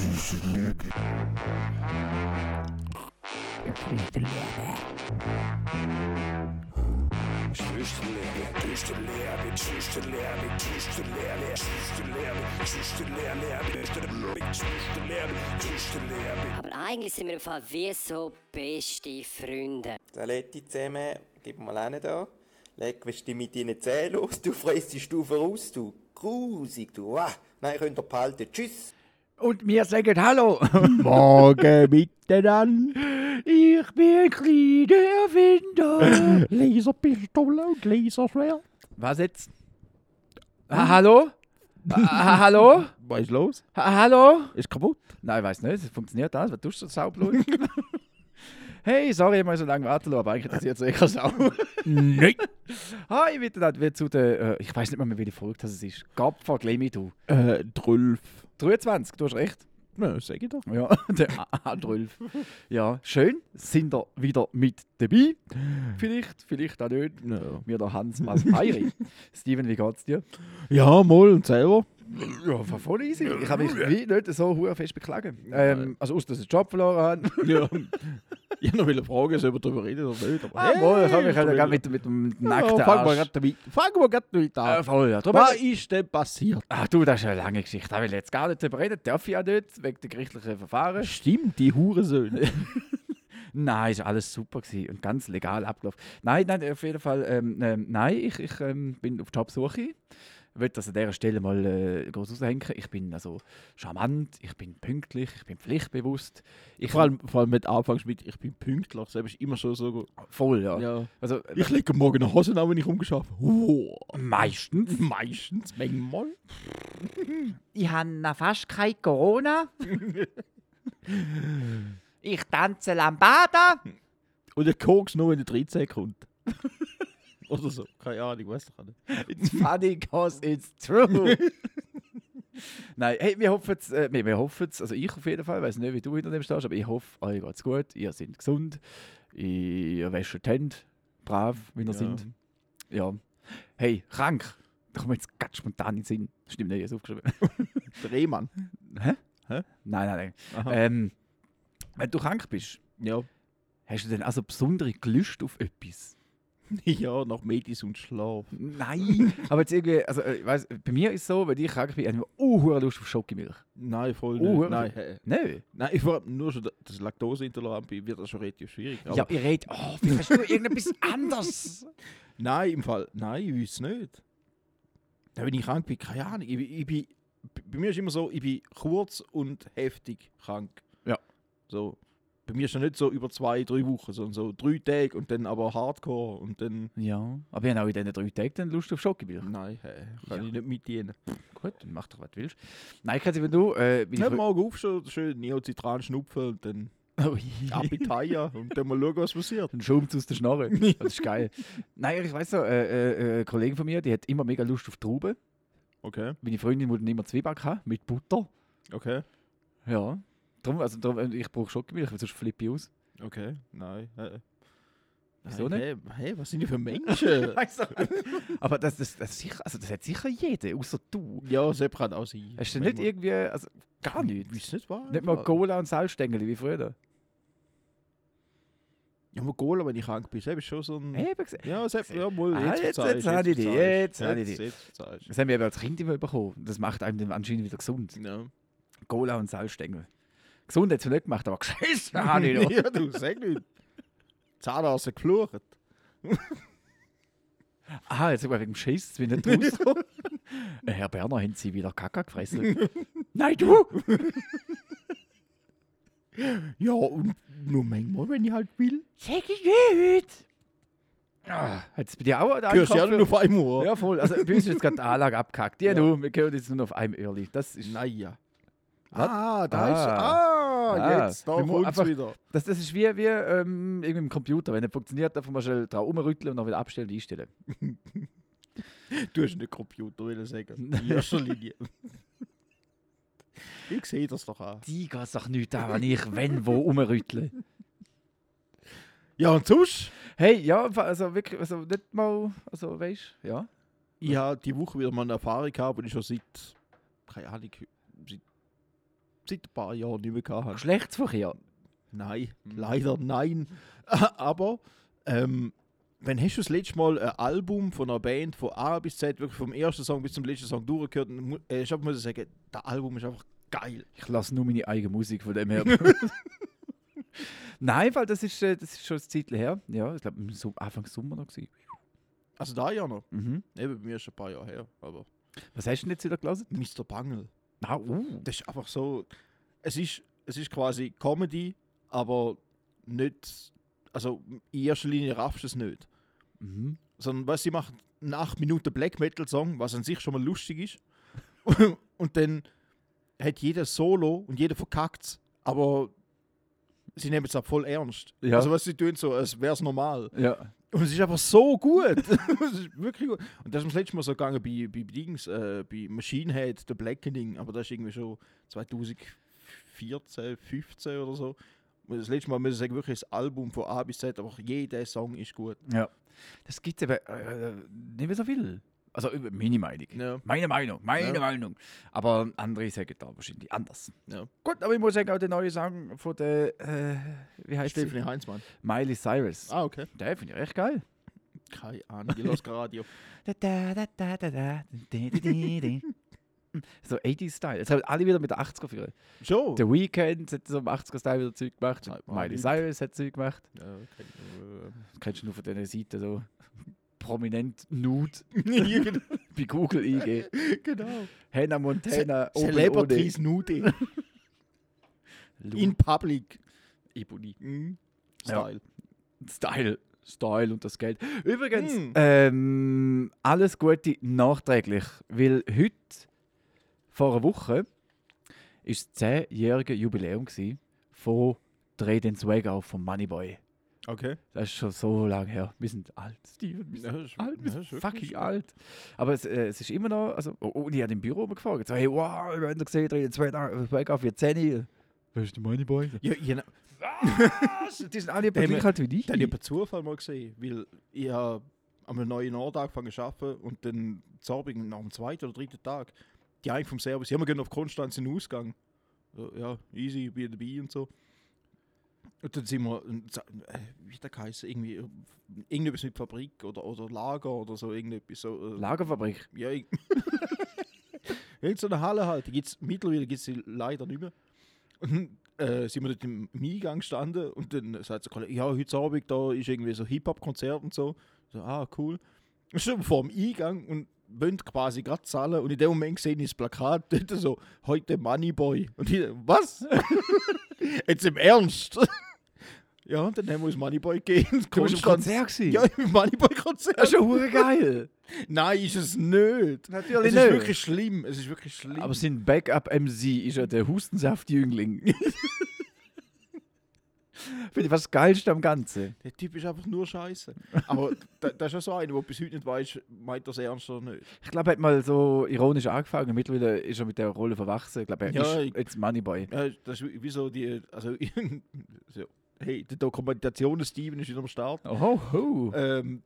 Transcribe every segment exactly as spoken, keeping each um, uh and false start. Aber eigentlich sind wir im Fall wie so beste Freunde. Saletti zusammen, gib mal eine da. Leg, was du mit deinen Zähnen los, du fressest du voraus, du grusig, du. Ah, nein, könnt ihr behalten. Tschüss. Und wir sagen Hallo. Morgen miteinander. Ich bin ein kleiner Erfinder. Laserpistole und Laserschwert. Was jetzt? Ha, hallo? Ha, hallo? Was ist los? Ha, hallo? Ist kaputt? Nein, ich weiss nicht. Es funktioniert alles. Was tust du so saublos? Hey, sorry, ich habe mal so lange warten lassen, aber eigentlich interessiert es sicher sau. Nein! Hi, miteinander zu der. Äh, ich weiss nicht mal mehr, wie die Folge das ist. Gapfer, Glemi, du. Äh, Drülf. dreiundzwanzig, du hast recht. Ja, das sag ich doch. Ja, der Adolf. Ja, schön, sind ihr wieder mit dabei. Vielleicht, vielleicht auch nicht. Ja. Wir der Hans Masmeiri. Steven, wie geht's dir? Ja, mal und selber. Ja, war voll easy. Ich habe mich wie nicht so huere fest beklagen. Ähm, also, aus dass ich den Job verloren habe. Ja. Ich wollte noch fragen, ob wir darüber reden oder nicht. Aber ah, hey, wohl, ich kann mich halt gerne mit, mit dem nackten ja, Arsch. Fangen wir gerade damit an. Äh, voll, ja. Was ist denn passiert? Ach du, das ist eine lange Geschichte. Da will ich jetzt gar nicht darüber reden. Darf ich auch nicht, wegen der gerichtlichen Verfahren. Stimmt, die Hurensöhne. Nein, es war alles super gewesen und ganz legal abgelaufen. Nein, nein, auf jeden Fall, ähm, ähm, nein, ich, ich ähm, bin auf Jobsuche. Ich würde das an dieser Stelle mal äh, groß aushängen. Ich bin also charmant, ich bin pünktlich, ich bin pflichtbewusst. Ich vor, allem, vor allem, wenn du anfängst mit «Ich bin pünktlich», selbst ist immer schon so gut. Voll, ja. ja. Also, ich lege morgen eine Hose an, wenn ich umgeschafft habe. Oh. Meistens. Meistens. Manchmal. Ich habe fast kein Corona. Ich tanze Lambada. Und ich guck's nur, wenn der dreizehn kommt. Oder so. Keine Ahnung, weiss doch nicht. It's funny, cause it's true. Nein, hey, wir hoffen es, äh, wir, wir hoffen es, also ich auf jeden Fall, ich weiss nicht, wie du hinter dem stehst, aber ich hoffe, euch geht's gut, ihr seid gesund, ihr wäscht die Hände, brav, wie ihr ja. seid. Ja. Hey, krank, da kommen wir jetzt ganz spontan in den Sinn. Stimmt nicht, ich habe es aufgeschrieben. Drehmann. Hä? Hä? Nein, nein, nein. Ähm, wenn du krank bist, ja. Hast du denn also besondere Gelüste auf etwas? Ja, nach Medis und Schlaf. Nein, aber jetzt irgendwie, also ich weiss, bei mir ist es so, wenn ich krank bin, habe ich oh, hure Lust auf Schokimilch. Nein, voll nicht. Uh, Nein, hey. Nein. Nein, ich war nur schon, dass ich Laktoseintolerant bin, wird das schon relativ schwierig. Aber ja, ich rede, oh, wie hast du irgendetwas anderes? Nein, im Fall, nein, ich weiß nicht. Wenn ich krank bin, keine Ahnung, ich, ich bin, bei mir ist immer so, ich bin kurz und heftig krank. Ja. So. Bei mir ist ja nicht so über zwei, drei Wochen, sondern so drei Tage und dann aber Hardcore und dann... Ja, aber ich habe auch in diesen drei Tagen dann Lust auf Schokobilder. Nein, hey, kann ja. ich nicht mitdienen. Gut, dann mach doch, was du willst. Nein, kannst du, wenn du... Äh, bin ja, ich morgen auf, schon schön Neocitran schnupfen und dann... Oh, Appitaia und dann mal schauen, was passiert. Dann schummt es aus der Schnarre. Das ist geil. Nein, ich weiss so, äh, äh, eine Kollegin von mir, die hat immer mega Lust auf Trauben. Okay. Meine Freundin muss dann immer Zwieback haben, mit Butter. Okay. Ja. Drum, also drum, ich brauche Schokomilch, weil sonst flippe ich aus. Okay, nein. Äh, Wieso nein, nicht? Hey, hey, was sind die für Menschen? Aber das, das, das, sicher, also das hat sicher jeder, außer du. Ja, selbst kann auch sein. Hast du nicht mal. irgendwie, also gar nichts? Nicht, nicht, wahr, nicht mal Cola und Salzstängel wie früher? Ja, mal Cola, wenn ich krank bin. Das ist schon so ein... Eben gesehen. Ja, selbst, ja mal, jetzt, ah, jetzt, jetzt, jetzt habe ich die, jetzt habe ich die. Jetzt, jetzt, das haben wir aber als Kind immer bekommen. Das macht einem anscheinend wieder gesund. Ja. Cola und Salzstängel. Gesund hat es nicht gemacht, aber geschissen habe ich noch. Ja, du, sag nicht. Zahnarzt hat geflucht. Ah, jetzt wegen dem Schiss, jetzt bin ich nicht raus. Herr Berner, haben Sie wieder Kaka gefressen? Nein, du! Ja, und nur manchmal, wenn ich halt will. Sag ich nicht! Ah, jetzt bin ich auch da. Du hörst ja nur auf einem Ohr. Ja, voll. Also, bei uns ist jetzt gerade die Anlage abgekackt. Ja, ja, du, wir gehören jetzt nur auf einem Öhrli. Das ist... Naja. Was? Ah, da ah. ist ah, ah, jetzt, da kommt es wieder. Das, das ist wie, wie ähm, irgendwie im Computer. Wenn es funktioniert, darf man schnell drauf rumrütteln und dann wieder abstellen und einstellen. Du hast nicht Computer, will ich sagen. In erster Linie. Ich sehe das doch an. Die geht es doch nicht an, wenn ich wenn wo rumrüttle. Ja, und sonst? Hey, ja, also wirklich, also nicht mal, also weißt du, ja. Ich habe die Woche wieder mal eine Erfahrung gehabt, und ich schon seit, keine Ahnung, seit seit ein paar Jahren nicht mehr gehabt habe. Geschlechtsverkehr? Nein, mhm. leider nein. Aber ähm, wenn hast du das letzte Mal ein Album von einer Band von A bis Z, wirklich vom ersten Song bis zum letzten Song durchgehört, und äh, ich muss sagen, das Album ist einfach geil. Ich lasse nur meine eigene Musik von dem her. Nein, weil das ist, das ist schon ein Zeitchen her. Ja, ich glaube, so Anfang Sommer noch gewesen. Also da ja noch? Mhm. Eben, bei mir ist schon ein paar Jahre her. Aber was hast du denn jetzt wieder gelesen? Mister Bangel. Ah, uh. Das ist einfach so... Es ist, es ist quasi Comedy, aber nicht... Also in erster Linie raffst du es nicht. Mhm. Sondern, weißt du, sie machen einen acht Minuten Black-Metal-Song, was an sich schon mal lustig ist. Und dann hat jeder Solo und jeder verkackt es. Aber... Sie nehmen es auch voll ernst. Ja. Also was sie tun, so, als wäre es normal. Ja. Und es ist einfach so gut. Es ist wirklich gut. Und das ist das letzte Mal so gegangen bei, bei, Dings, äh, bei Machine Head, The Blackening. Aber das ist irgendwie schon zweitausendvierzehn, fünfzehn oder so. Und das letzte Mal muss ich sagen, wirklich das Album von A bis Z. Aber jeder Song ist gut. Ja. Das gibt es eben äh, nicht mehr so viel. Also meine Meinung. Ja. Meine Meinung, meine ja. Meinung. Aber andere sagen da wahrscheinlich anders. Ja. Gut, aber ich muss sagen, auch der neue Song von der, äh, wie heißt der? Stephanie Heinzmann. Miley Cyrus. Ah, okay. Der finde ich echt geil. Keine Ahnung, ich los Radio. So achtziger-Style. Jetzt haben alle wieder mit der achtziger für. Schon? The Weeknd hat so im achtziger-Style wieder Zeug gemacht. Nein, Miley nicht. Cyrus hat Zeug gemacht. Ja, okay. Kennst du nur von dieser Seite so... Prominent Nude bei Google eingeben. Genau. Hannah Montana. Ce- Celebrities Nude. In Public. Ebony. Mm. Style. Ja. Style. Style und das Geld. Übrigens, mm. ähm, alles Gute nachträglich, weil heute, vor einer Woche, war das zehnjährige Jubiläum von «Dreh den Swag auf» von Moneyboy. Okay. Das ist schon so lange her. Wir sind alt, Steven. Wir sind, ja, ist, alt, wir sind ja, fucking alt. Aber es, äh, es ist immer noch... Also, oh, oh, ich habe im Büro gefragt. So, hey, wow, wir haben da gesehen, drei, zwei, drei, auf ihr Zähne. Wer ist der Moneyboy? Ja, ich habe... Was? Die sind alle etwa gleich alt wie dich. Den habe ich per Zufall mal gesehen, weil ich habe am neuen Ort angefangen zu arbeiten und dann zu Abend, nach dem zweiten oder dritten Tag, die einen vom Service, ja, wir gehen auf Konstanz in den Ausgang. Ja, easy, ich bin dabei und so. Und dann sind wir, wie das heisst, irgendwie, irgendetwas mit Fabrik oder, oder Lager oder so, irgendetwas so. Äh, Lagerfabrik? Ja, irgend so eine Halle halt. Gibt's, mittlerweile gibt es sie leider nicht mehr. Und äh, sind wir dort im Eingang gestanden und dann sagt der Kollege, ja, heute Abend da ist irgendwie so Hip-Hop-Konzert und so. So, ah, cool. Und stehen wir vor dem Eingang und wollen quasi gerade zahlen und in dem Moment sehe ich das Plakat dort so, heute Moneyboy. Und ich, was? Jetzt im Ernst? Ja, und dann haben wir uns Moneyboy gegeben. Du warst im Konzert? Ja, im Moneyboy-Konzert. Das ist ja verdammt geil. Nein, ist es nicht. Natürlich es nicht. Es ist wirklich schlimm. Es ist wirklich schlimm. Aber sein Backup-M C ist ja der Hustensaft-Jüngling. Finde ich was Geilste am Ganzen. Der Typ ist einfach nur scheiße. Aber da, da ist ja so einer, der bis heute nicht weiß, meint das ernst oder nicht. Ich glaube, er hat mal so ironisch angefangen. Mittlerweile ist er mit der Rolle verwachsen. Ich glaube, er ja, ist jetzt Moneyboy. Ja, das ist wie so die... Also, so, hey, die Dokumentation des Steven ist wieder am Start. Oho, ho. Ähm,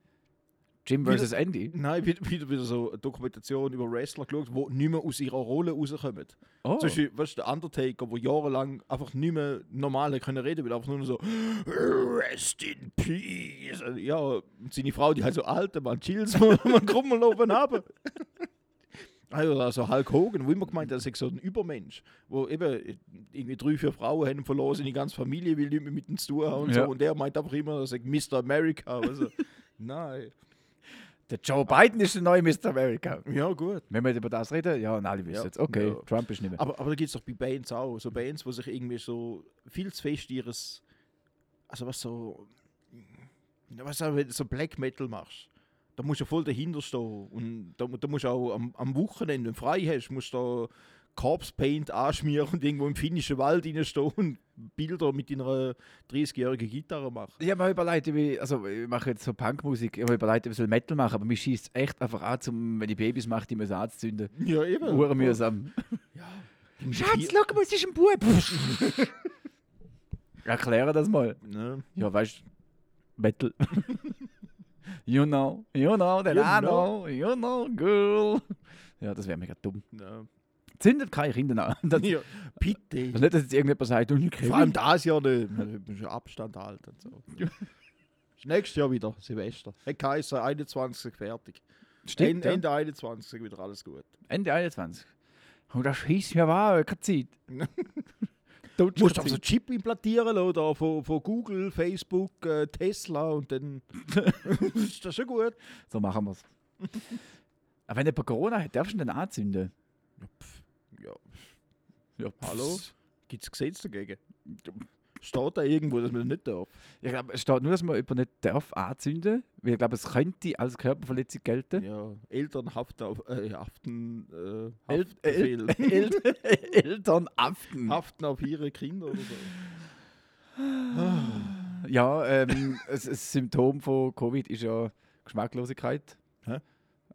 Jim versus. Wieder, Andy? Nein, wieder, wieder, wieder so eine Dokumentation über Wrestler geschaut, die nicht mehr aus ihrer Rolle rauskommen. Oh. Zum Beispiel, weißt du, der Undertaker, der jahrelang einfach nicht mehr normal reden konnte, weil einfach nur so «Rest in Peace!» Ja, und seine Frau, die halt so «Alter, man chills, man, man kommt mal oben runter!» Also Hulk Hogan, wo immer gemeint hat, er sei so ein Übermensch, wo eben irgendwie drei, vier Frauen haben verloren, seine ganze Familie will nicht mehr mit ihm zu tun haben und ja. so. Und der meint einfach immer, er sei Mister America. Also, nein. Der Joe Biden ist der neue Mister America. Ja, gut. Wenn wir über das reden, ja, und alle wissen ja. jetzt, okay, ja. Trump ist nicht mehr. Aber, aber da gibt es doch bei Bands auch, so Bands, wo sich irgendwie so viel zu fest ihres, also was so, was auch, wenn du so Black Metal machst, da musst du voll dahinter stehen und da, da musst du auch am, am Wochenende, wenn du frei hast, musst du da Corpse Paint anschmieren und irgendwo im finnischen Wald reinstehen und Bilder mit deiner dreißigjährigen Gitarre machen. Ich habe mir überlegt, ich, also ich mache jetzt so Punkmusik, ich habe mir überlegt, ich soll Metal machen, aber mir schießt es echt einfach an, zum, wenn ich Babys mache, die müssen anzünden. Ja, eben. Uhren mühsam. Ja. Schatz, schau mal, es ist ein Bub. Erkläre das mal. Ja, ja weißt du, Metal. You know, you know, that you I know. know, you know, girl. Ja, das wäre mega dumm. Ja. zündet keine Kinder an. Das, ja, bitte. Nicht, dass jetzt irgendjemand sagt, und ich vor allem das Jahr nicht. Man muss Abstand halten. So. Nächstes Jahr wieder, Silvester. Hat geheißen, einundzwanzig fertig. Stimmt, Ende, ja. Ende einundzwanzig wieder alles gut. Ende einundzwanzig. Und das schießt mir wahr, keine Zeit. Du musst auf so einen Chip implantieren oder von, von Google, Facebook, äh, Tesla und dann ist das schon gut. So machen wir es. Aber wenn jemand Corona hat, darfst du ihn dann anzünden? Ja, pff. Ja. Ja, pff. Hallo? Gibt es Gesetz dagegen? Steht da irgendwo, dass man das nicht darf? Ich glaube, es steht nur, dass man jemanden nicht darf anzünden. Weil ich glaube, es könnte als Körperverletzung gelten. Ja, Eltern haften... Äh, haften äh, Elf, El- El- Eltern haften. Haften auf ihre Kinder oder so. Ja, ähm, ein Symptom von Covid ist ja Geschmacklosigkeit. Hä?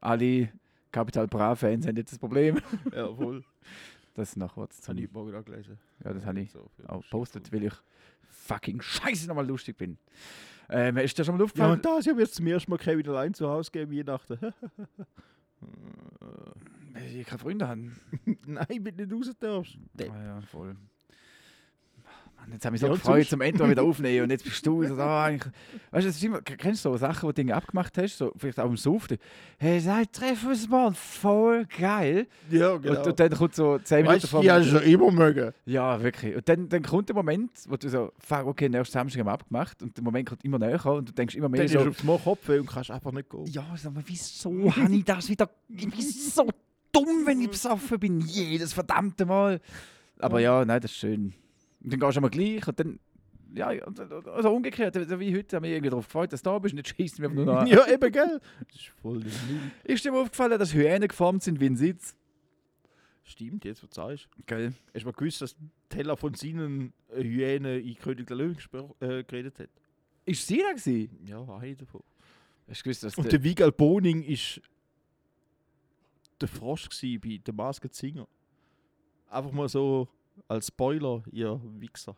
Alle Capital Bra-Fans haben jetzt das Problem. Jawohl. Das nachher zu habe ich morgen auch gelesen. Ja, das habe ich so auch gepostet, weil ich fucking scheiße nochmal lustig bin. Ähm, ist das schon mal aufgefallen? Ja, und das, ich habe jetzt zum ersten Mal Kevin allein zu Hause gegeben, je nach der... Weil ich keine Freunde habe. Nein, ich bin nicht raus darfst. Ah ja, voll. Mann, jetzt habe ich mich so ja, gefreut, zum Ende mal wieder aufnehmen und jetzt bist du so, ah, ich, weißt du, das ist immer, kennst du so Sachen, wo du Dinge abgemacht hast, so, vielleicht auch im Suften. Hey, sag, treffen uns mal, voll geil. Ja, genau. Und, und dann kommt so zehn Minuten vor. Weißt du, die hast du immer mögen. Ja, wirklich. Und dann, dann kommt der Moment, wo du so, fuck, okay, nächsten Samstag haben wir abgemacht und der Moment kommt immer näher und du denkst immer mehr dann so. Dann ist du aufs Kopf und kannst einfach nicht gehen. Ja, sag mal, wieso habe ich das wieder, wieso dumm, wenn ich besoffen bin, jedes verdammte Mal. Aber ja, nein, das ist schön. Und dann gehst du mal gleich und dann, ja, also umgekehrt, wie heute haben wir irgendwie darauf gefreut, dass du da bist und jetzt schießt mich nur noch an. Ja, eben, gell? Das ist voll das Müll. Ist dir aufgefallen, dass Hyänen geformt sind wie ein Sitz? Stimmt, jetzt verzeihst du. Gell. Hast du mal gewusst, dass Teller von seinen Hyänen in König der Löwen gespro- äh, geredet hat? Ist sie da gewesen? Ja, war ich davon. Hast du gewusst, dass und der Vigal Boning war der Frosch gewesen bei der Masked Singer. Einfach mal so... Als Spoiler, ihr Wichser.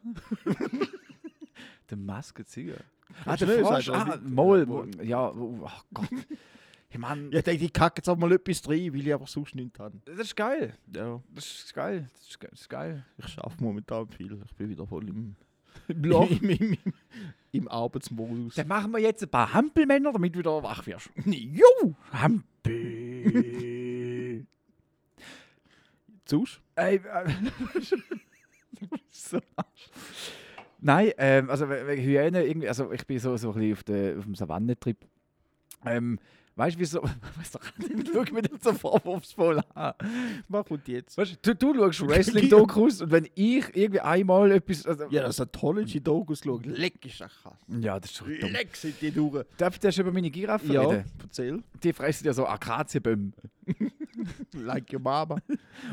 Der Masked Singer. Ah, der Frosch. Ah, Maul. Ja, oh Gott. Ich meine... Ich denke, ich kacke jetzt auch mal etwas rein, weil ich einfach sonst nichts habe. Das ist geil. Ja. Das ist geil. Das ist, das ist geil. Ich schaffe momentan viel. Ich bin wieder voll im... Im Loch. Im, im, im, im Arbeitsmodus. Dann machen wir jetzt ein paar Hampelmänner, damit du wieder wach wirst. Jo! Hampel. Zusch? Ey, äh, so nein, ähm, also wegen Hyänen irgendwie, also ich bin so, so ein bisschen auf, de, auf dem Savannentrip. Ähm, weißt du, wieso? Weißt du, schau mir das so vorwurfsvoll an. Was kommt jetzt? Weißt, du, du schaust Wrestling-Dokus und wenn ich irgendwie einmal etwas. Also, ja, das sind tolle Dokus schaue, leck ist das krass. Ja, das ist schon dumm. Leck sind die Duren. Darf ich über meine Giraffe ja, reden? Ja, erzähl. Die fressen ja so Akazienbäume. Like your mama.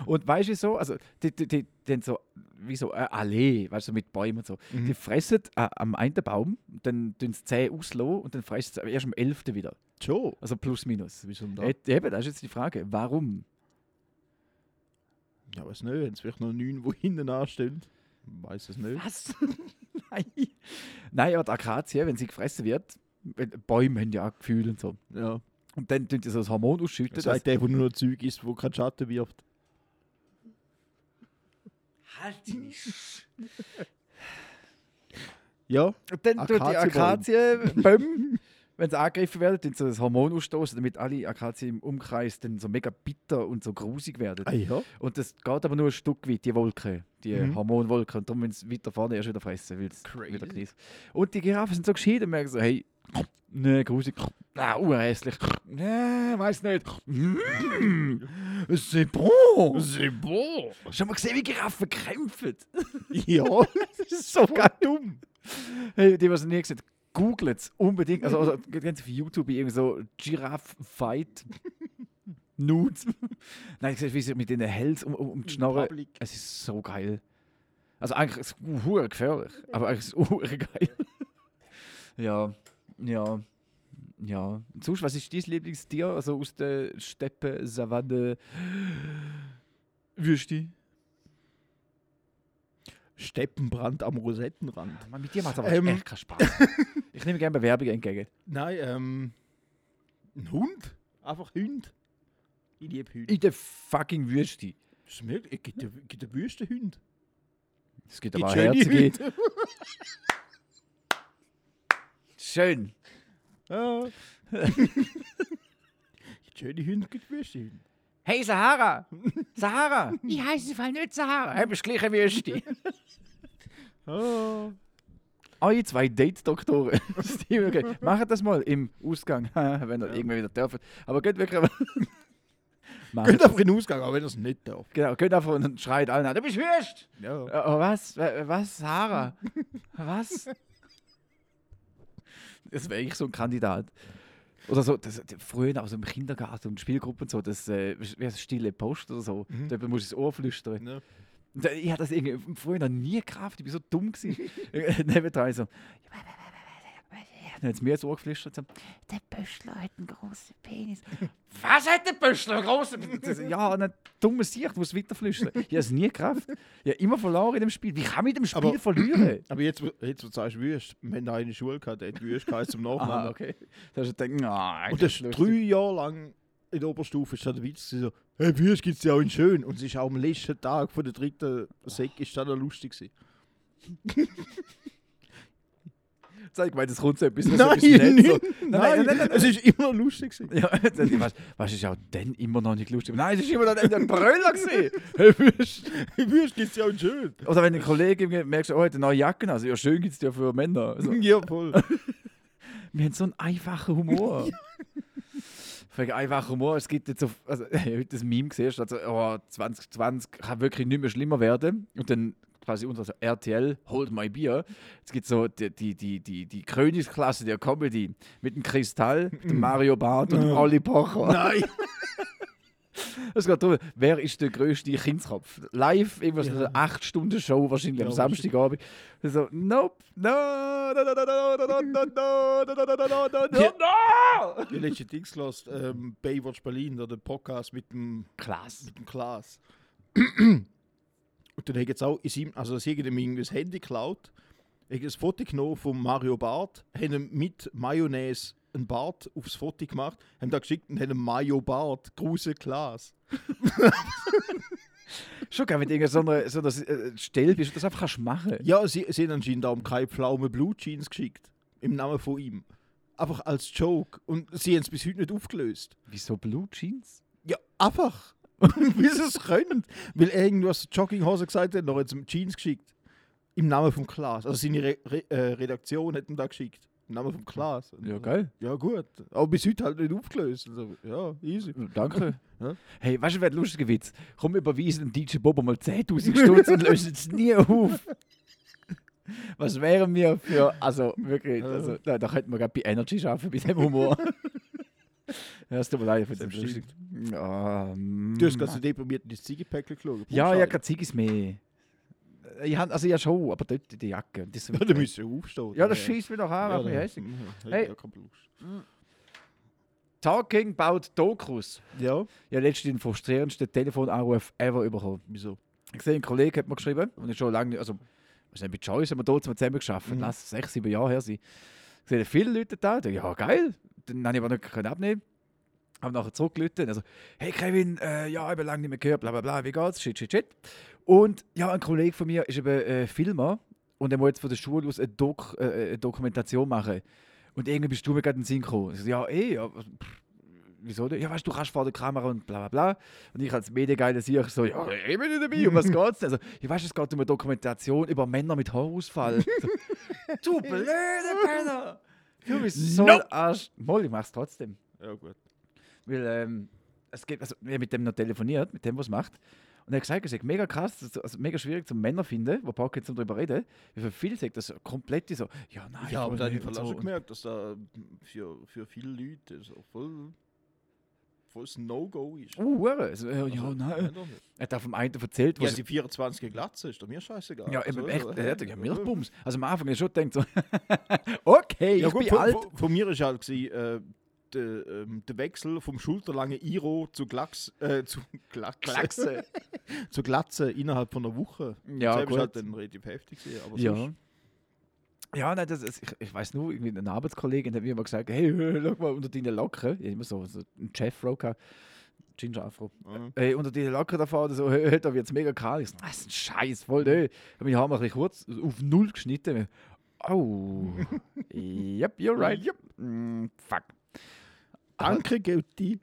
Und weißt du so, also die, die, die, die so wie so eine Allee, weißt du, so mit Bäumen und so. Mhm. Die fressen äh, am einen Baum, dann tun sie zehn auslassen und dann fressen sie erst am elften wieder. Jo. Also plus minus. Da? Äh, eben, das ist jetzt die Frage. Warum? Ja, weiß nicht. Haben sie vielleicht noch neun, die hinten anstehen? Weiß es nicht. Was? Nein. Nein, aber die Akazie, wenn sie gefressen wird, Bäume haben ja auch Gefühle und so. Ja. Und dann tun sie so das Hormon ausschütten. Das heißt, der, der nur noch Zeug ist, wo keinen Schatten wirft. Halt dich! Ja. Und dann tut die Akazienbäume, wenn sie angegriffen werden, tun sie das Hormon ausstoßen, damit alle Akazien im Umkreis dann so mega bitter und so grusig werden. Ah, ja? Und das geht aber nur ein Stück weit, die Wolke, die mhm. Hormonwolke. Und darum müssen sie weiter vorne erst wieder fressen, weil es wieder genießt. Und die Giraffen sind so geschieden und merken so, hey, ne, grusig. Ah, urhässlich. Ne, weiß nicht. Mm, c'est bon. C'est bon. Schon mal gesehen, wie Giraffen kämpfen? Ja, das ist so gar dumm. Hey, die, was nie gesagt haben, googelt es unbedingt. Also, also ganz auf YouTube irgendwie so Giraffe Fight. Nudes. Nein, ich sehe, wie sie mit den Hals um, um, um die Schnarre. Es ist so geil. Also eigentlich ist es ur gefährlich, aber eigentlich ist es ur geil. Ja. Ja, ja. Zusch, was ist dein Lieblingstier? Also aus der Steppe, Savanne, Würsti? Steppenbrand am Rosettenrand. Man, mit dir macht es aber ähm. echt keinen Spaß. Ich nehme gerne Bewerbungen entgegen. Nein, ähm, ein Hund. Einfach Hund. Ich liebe Hunde. In der fucking Würsti. Ist es möglich? Es gibt, gibt einen Wüstenhund. Es gibt, gibt aber herzige. Schön. Ja. Schöne Hunde, gibt Wüstenhunde. Hey Sahara! Sahara! Ich heiße Fall nicht Sahara. Hey, bist gleich eine Wüste. Oh. Alle zwei Date-Doktoren. Macht das mal im Ausgang, wenn ihr ja. irgendwann wieder dürft. Aber geht wirklich. Geht einfach in den Ausgang, aber wenn ihr es nicht dürft. Genau, geht einfach und schreit allen an. Du bist Wüste! Ja. Oh, was? Was, Sahara? Was? Das wäre ich so ein Kandidat. Oder so, das, früher aus dem Kindergarten und Spielgruppen und so, das äh, stille Post oder so. Mhm. Da musst du ins Ohr flüstern. Ja. Da, ich hatte das irgendwie früher noch nie gerafft, ich war so dumm gewesen. Nebenan so. Dann hat es mir ins Ohr geflüstert. So, der Böschler hat einen großen Penis. Was hat der Böschler einen großen Penis? Ja, ein dummes Sicht, muss weiterflüstern. Ich habe es nie gerafft. Ich habe immer verloren in dem Spiel. Wie kann ich mit dem Spiel aber, verlieren? Aber jetzt, jetzt wo du sagst, Wüst, wenn du eine Schule gehabt hast, Wüst geheißen zum Nachnamen. Ah, okay. Da hast du gedacht, nein. Und das ist lustig. Drei Jahre lang in der Oberstufe ist da der Witz so, hey, Wüst gibt es ja auch in schön. Und es ist auch am letzten Tag von der dritten Sek ist das noch lustig gewesen. Ich meine, das kommt so etwas, nein, etwas nein, nicht so. Nein, nein, nein, nein, nein, es ist immer noch lustig gewesen. Ja, was, was ist auch dann immer noch nicht lustig? Nein, es ist immer noch ein Brüller gewesen. Hey, Wüst, Wüst gibt es ja auch schön. Oder wenn ein Kollege merkt, oh, er hat eine neue Jacke, also ja, schön gibt es ja für Männer. Also. Ja, voll. Wir haben so einen einfachen Humor. Wegen einfacher Humor, es gibt jetzt, auf, also heute das Meme gesehen, also oh, zwanzig zwanzig kann wirklich nicht mehr schlimmer werden. Und dann quasi unter so R T L, Hold My Beer. Es gibt so die, die, die, die, die Königsklasse der Comedy mit dem Kristall, mit dem Mario Barth und dem Olli Pocher. Nein! Es geht darum, wer ist der grösste Kindskopf? Live, immer so eine acht-Stunden-Show wahrscheinlich am Samstagabend. So, nope, no, no, no, no, no, no, no, no, no, no, no! Die letzte Dings lost, Baywatch Berlin, oder den Podcast mit dem Klaas. Und dann hat jetzt auch, also das irgendeinem irgendwie das Handy geklaut, hat ein Foto genommen von Mario Barth, haben mit Mayonnaise einen Bart aufs Foto gemacht, haben da geschickt und haben Mario Barth, grüße Klaas. Schon geil, wenn du so einer so äh, Stelle bist, das einfach kannst machen. Ja, sie, sie haben anscheinend auch um keine Pflaume Blue Jeans geschickt, im Namen von ihm. Einfach als Joke. Und sie haben es bis heute nicht aufgelöst. Wieso Blue Jeans? Ja, einfach. Wie sie es können. Weil irgendwas Jogginghose gesagt hat, noch jetzt Jeans geschickt. Im Namen von Klaas. Also seine Re- Re- Redaktion hat ihm da geschickt. Im Namen von Klaas. Ja, geil. Ja, gut. Aber bis heute halt nicht aufgelöst. Also, ja, easy. Danke. Ja. Hey, weißt du, wer ein lustiger Witz? Komm, überweisen dem D J Bobo mal zehntausend Stutz und lösen es nie auf. Was wären wir für. Also, wirklich. Also, da, da könnten wir gerade bei Energy arbeiten, bei dem Humor. Ja, es tut mir leid für den Schluss. Oh, du hast gerade so deprimiert in das Ziegepäckchen geschaut. Ja, ich habe keine Ziegis mehr. Ich hab, also ja schon, aber dort in der Jacke. Das ja, da müssen wir aufstehen. Ja, das schießt mich doch an. Ja, ja. Hey. Talking about Dokus. Ja. Ich habe letztens den frustrierendsten Telefonanruf ever bekommen. Wieso? Ich sehe, ein Kollege hat mir geschrieben, und ich schon lange nicht, also bei Choice haben wir dort zusammen gearbeitet, mhm. lass sechs, sieben Jahre her sein. Ich sehe viele Leute da, dachte, ja geil, dann habe ich aber nicht abnehmen. Habe nachher zurückgelitten. Also, hey Kevin, äh, ja, ich habe lange nicht mehr gehört, bla bla bla, wie geht's? Shit, shit, shit. Und ja, ein Kollege von mir ist eben äh, Filmer und der muss jetzt von der Schule aus eine, Dok- äh, eine Dokumentation machen. Und irgendwie bist du mir gerade in den Sinn gekommen. Ich so, ja, ey, ja, pff, wieso denn? Ja, weißt du, du kannst vor der Kamera und bla bla bla. Und ich als Mediengeil sehe ich so, ja, ich bin nicht dabei, um was geht's denn? Also, ich weiß, es geht um eine Dokumentation über Männer mit Haarausfall. So, du blöde Penner! Du bist so nope. ein Arsch. Moll, ich mach's trotzdem. Ja, gut. Weil, ähm, es gibt, also, ich habe mit dem noch telefoniert, mit dem, was es macht. Und er hat gesagt, es ist mega krass, also mega schwierig zum Männer finden, wo Paul jetzt darüber reden, wie für viele sagt das komplett so, ja, nein, ja, aber da habe ich so gemerkt, dass da für, für viele Leute so voll, voll das No-Go ist. Oh, also, ja, also, ja, nein. Er hat auch vom einen erzählt, was. Ja, die vierundzwanziger Glatze ist, doch mir scheißegal. Ja, also, echt, er hat ja Milchbums. Also am Anfang habe ich schon gedacht, so, okay, ja, ich gut, bin von, alt. Von, von mir war halt, äh, Der ähm, de Wechsel vom schulterlangen Iro zu Glachs, äh, zu Glachse, Glachse. zu Glatze innerhalb von einer Woche. Ja, das gut. Halt dann relativ heftig gesehen, aber ja. Sonst. Ja, nein, das ist, ich, ich weiss nur, irgendwie eine Arbeitskollegin hat mir immer gesagt, hey, schau mal unter deinen Locken. Ich habe immer so, so einen Chef-Rocker. Ginger Afro. Mhm. Hey, unter die Lacker da fahren, so, hey, da wird es mega kahl. Ich so, das ist ein Scheiß, voll nö. Wir haben ein bisschen kurz auf null geschnitten. Oh. Yep, you're right. Yep. Mm, fuck. Danke, Götti.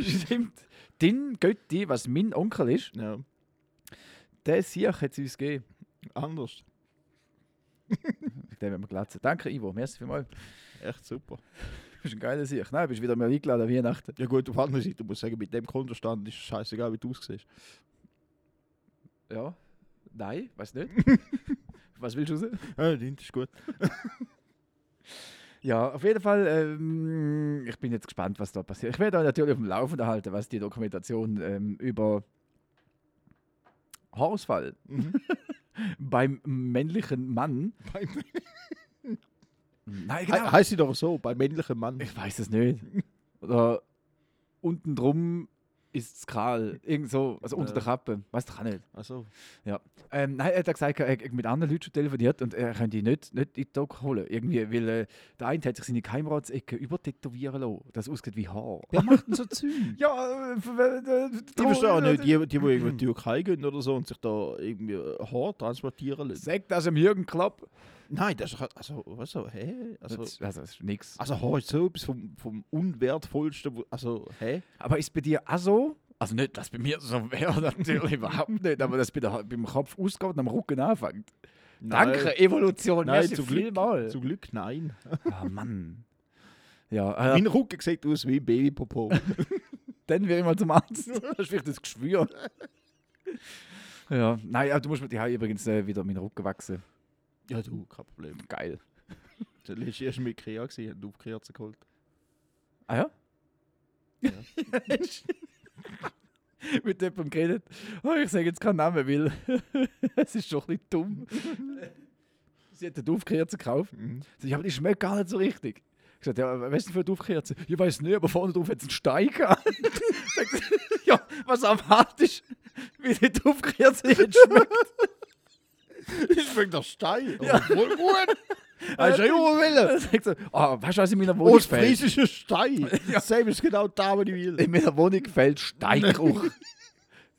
Stimmt. Den Götti, was mein Onkel ist, ja. Der Sieg hat es uns gegeben. Anders. Den werden wir glatzen. Danke, Ivo. Merci vielmals. Echt super. Du bist ein geiler Sieg. Nein, du bist wieder mal eingeladen an Weihnachten. Ja gut, auf andere Seite, du musst sagen, mit dem Kontostand ist es scheißegal, wie du aussiehst. Ja. Nein, weiß nicht. Was willst du sagen? Ja, der Hint ist gut. Ja, auf jeden Fall, ähm, ich bin jetzt gespannt, was da passiert. Ich werde euch natürlich auf dem Laufenden halten, was die Dokumentation ähm, über Haarausfall mhm. beim männlichen Mann. Beim Nein, genau. He- heißt sie doch so, beim männlichen Mann. Ich weiß es nicht. Oder unten drum ist es kahl. Irgend so, also unter äh. der Kappe. Weißt du, kann nicht. Ach so. Ja. Ähm, nein, er hat gesagt, er hat mit anderen Leuten schon telefoniert und er könnte ihn nicht, nicht in die Doku holen. Irgendwie, weil äh, der eine hat sich seine Geheimratsecke übertätowieren lassen. Das aussieht wie Haar. Wer macht denn so Zeug? Ja, äh, äh, die verstehen auch nicht. Die, die, die irgendwie in die Türkei gehen oder so und sich da irgendwie Haar transportieren lassen. Sagt das im Jürgen Klopp? Nein, das ist also, was so, hä? Also, das, also, das ist nichts. Also, Haar ist so etwas vom, vom Unwertvollsten, also, hä? Aber ist bei dir auch so? Also nicht, dass bei mir so wäre, natürlich überhaupt nicht, aber dass bei der, beim Kopf ausgeht und am Rücken anfängt. Nein. Danke, Evolution, nein, merci vielmals. Zum Glück nein. Ah, oh, Mann. Ja, also, mein Rücken sieht aus wie ein Babypopo. Dann wäre ich mal zum Arzt. Das ist vielleicht das Geschwür. Ja, nein, aber du musst mit die Haare übrigens äh, wieder meinen Rücken wachsen. Ja, du, kein Problem. Geil. Du warst erst mit Kea gewesen, und du auf Kea geholt. Ah ja? Ja. Mit jemandem geredet. Oh, ich sage jetzt keinen Namen, weil es ist schon ein bisschen dumm. Sie hat eine Duftkerze gekauft. Mhm. Ich habe die schmeckt gar nicht so richtig. Ich sagte, ja, weißt du für eine Duftkerze? Ich weiß nicht, aber vorne drauf hat es einen Stein gehabt. Ja, was am hart ist, wie die Duftkerze nicht schmeckt. Ich bin der Stein. Ja. Voll gut. Hast du ja immer wollen. Oh, weißt du, was in meiner Wohnung fällt? Oh, das ist ein Stein. Ja. Sam ist genau da, wo ich will. In meiner Wohnung fällt Steinkoch.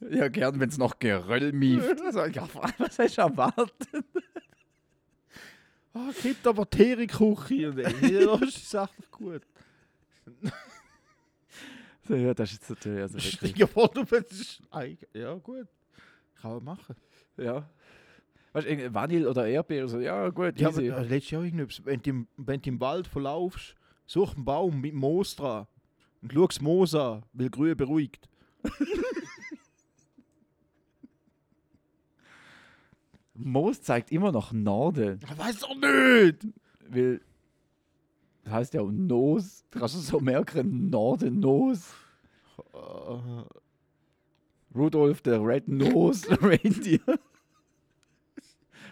Ja, gern, wenn es noch Geröll mieft. Also, ja, was hast du erwartet? Oh, gibt aber Teerekuchen. Das ist echt gut. So, ja, das ist jetzt natürlich... Also Stein auf den Stein. Ja, gut. Kann man machen. Ja. Weißt du, Vanille oder Erdbeere? So, ja, gut, ja, easy. Aber, äh, letztes Jahr irgendwas. Wenn du im, wenn du im Wald verlaufst, such einen Baum mit Moos dran und schau das Moos an, weil Grün beruhigt. Moos zeigt immer noch Norden. Ich weiß doch nicht! Weil, das heisst ja auch Nos. Du kannst so merken, Norden, Nos. Uh, Rudolf, der Red Nose Reindeer.